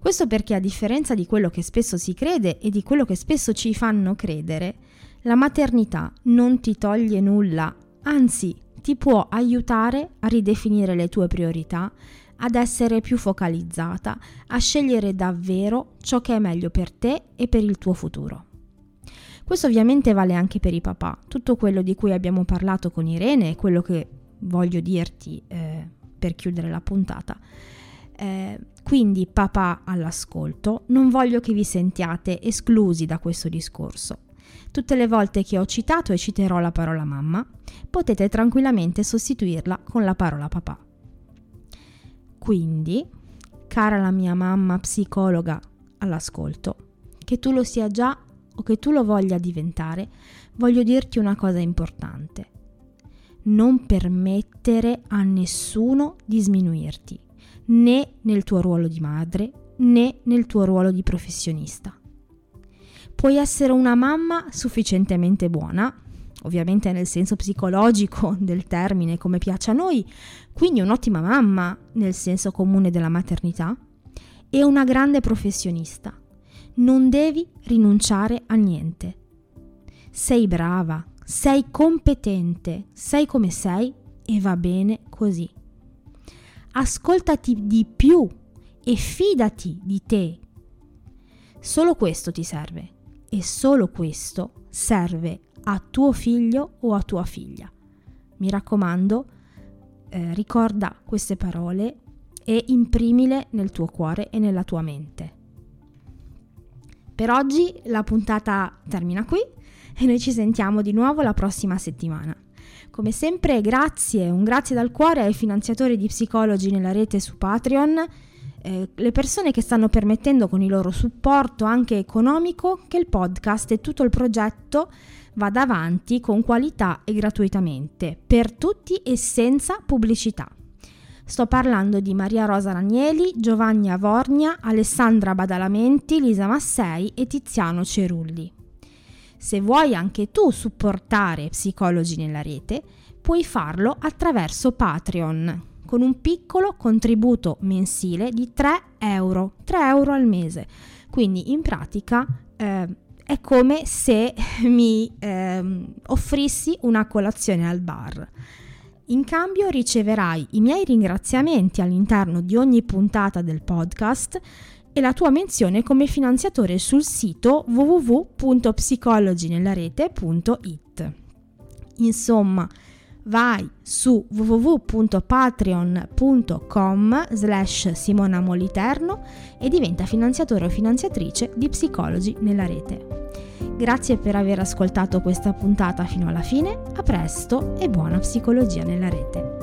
Questo perché, a differenza di quello che spesso si crede e di quello che spesso ci fanno credere, la maternità non ti toglie nulla, anzi ti può aiutare a ridefinire le tue priorità, ad essere più focalizzata, a scegliere davvero ciò che è meglio per te e per il tuo futuro. Questo ovviamente vale anche per i papà. Tutto quello di cui abbiamo parlato con Irene e quello che voglio dirti eh, per chiudere la puntata. Eh, quindi papà all'ascolto, non voglio che vi sentiate esclusi da questo discorso. Tutte le volte che ho citato e citerò la parola mamma, potete tranquillamente sostituirla con la parola papà. Quindi, cara la mia mamma psicologa all'ascolto, che tu lo sia già o che tu lo voglia diventare, voglio dirti una cosa importante. Non permettere a nessuno di sminuirti, né nel tuo ruolo di madre, né nel tuo ruolo di professionista. Puoi essere una mamma sufficientemente buona, ovviamente nel senso psicologico del termine, come piace a noi, quindi un'ottima mamma nel senso comune della maternità, e una grande professionista. Non devi rinunciare a niente. Sei brava, sei competente, sei come sei e va bene così. Ascoltati di più e fidati di te. Solo questo ti serve. E solo questo serve a tuo figlio o a tua figlia. Mi raccomando, eh, ricorda queste parole e imprimile nel tuo cuore e nella tua mente. Per oggi la puntata termina qui e noi ci sentiamo di nuovo la prossima settimana. Come sempre, grazie, un grazie dal cuore ai finanziatori di Psicologi nella Rete su Patreon, Eh, le persone che stanno permettendo con il loro supporto anche economico che il podcast e tutto il progetto vada avanti con qualità e gratuitamente per tutti e senza pubblicità. Sto parlando di Maria Rosa Ragnelli, Giovanna Vornia, Alessandra Badalamenti, Lisa Massei e Tiziano Cerulli. Se vuoi anche tu supportare Psicologi nella Rete, puoi farlo attraverso Patreon, con un piccolo contributo mensile di tre euro, tre euro al mese. Quindi in pratica eh, è come se mi eh, offrissi una colazione al bar. In cambio riceverai i miei ringraziamenti all'interno di ogni puntata del podcast e la tua menzione come finanziatore sul sito w w w punto psicologi nella rete punto i t. Insomma, vai su w w w punto patreon punto com slash Simona Moliterno e diventa finanziatore o finanziatrice di Psicologi nella Rete. Grazie per aver ascoltato questa puntata fino alla fine, a presto e buona psicologia nella rete.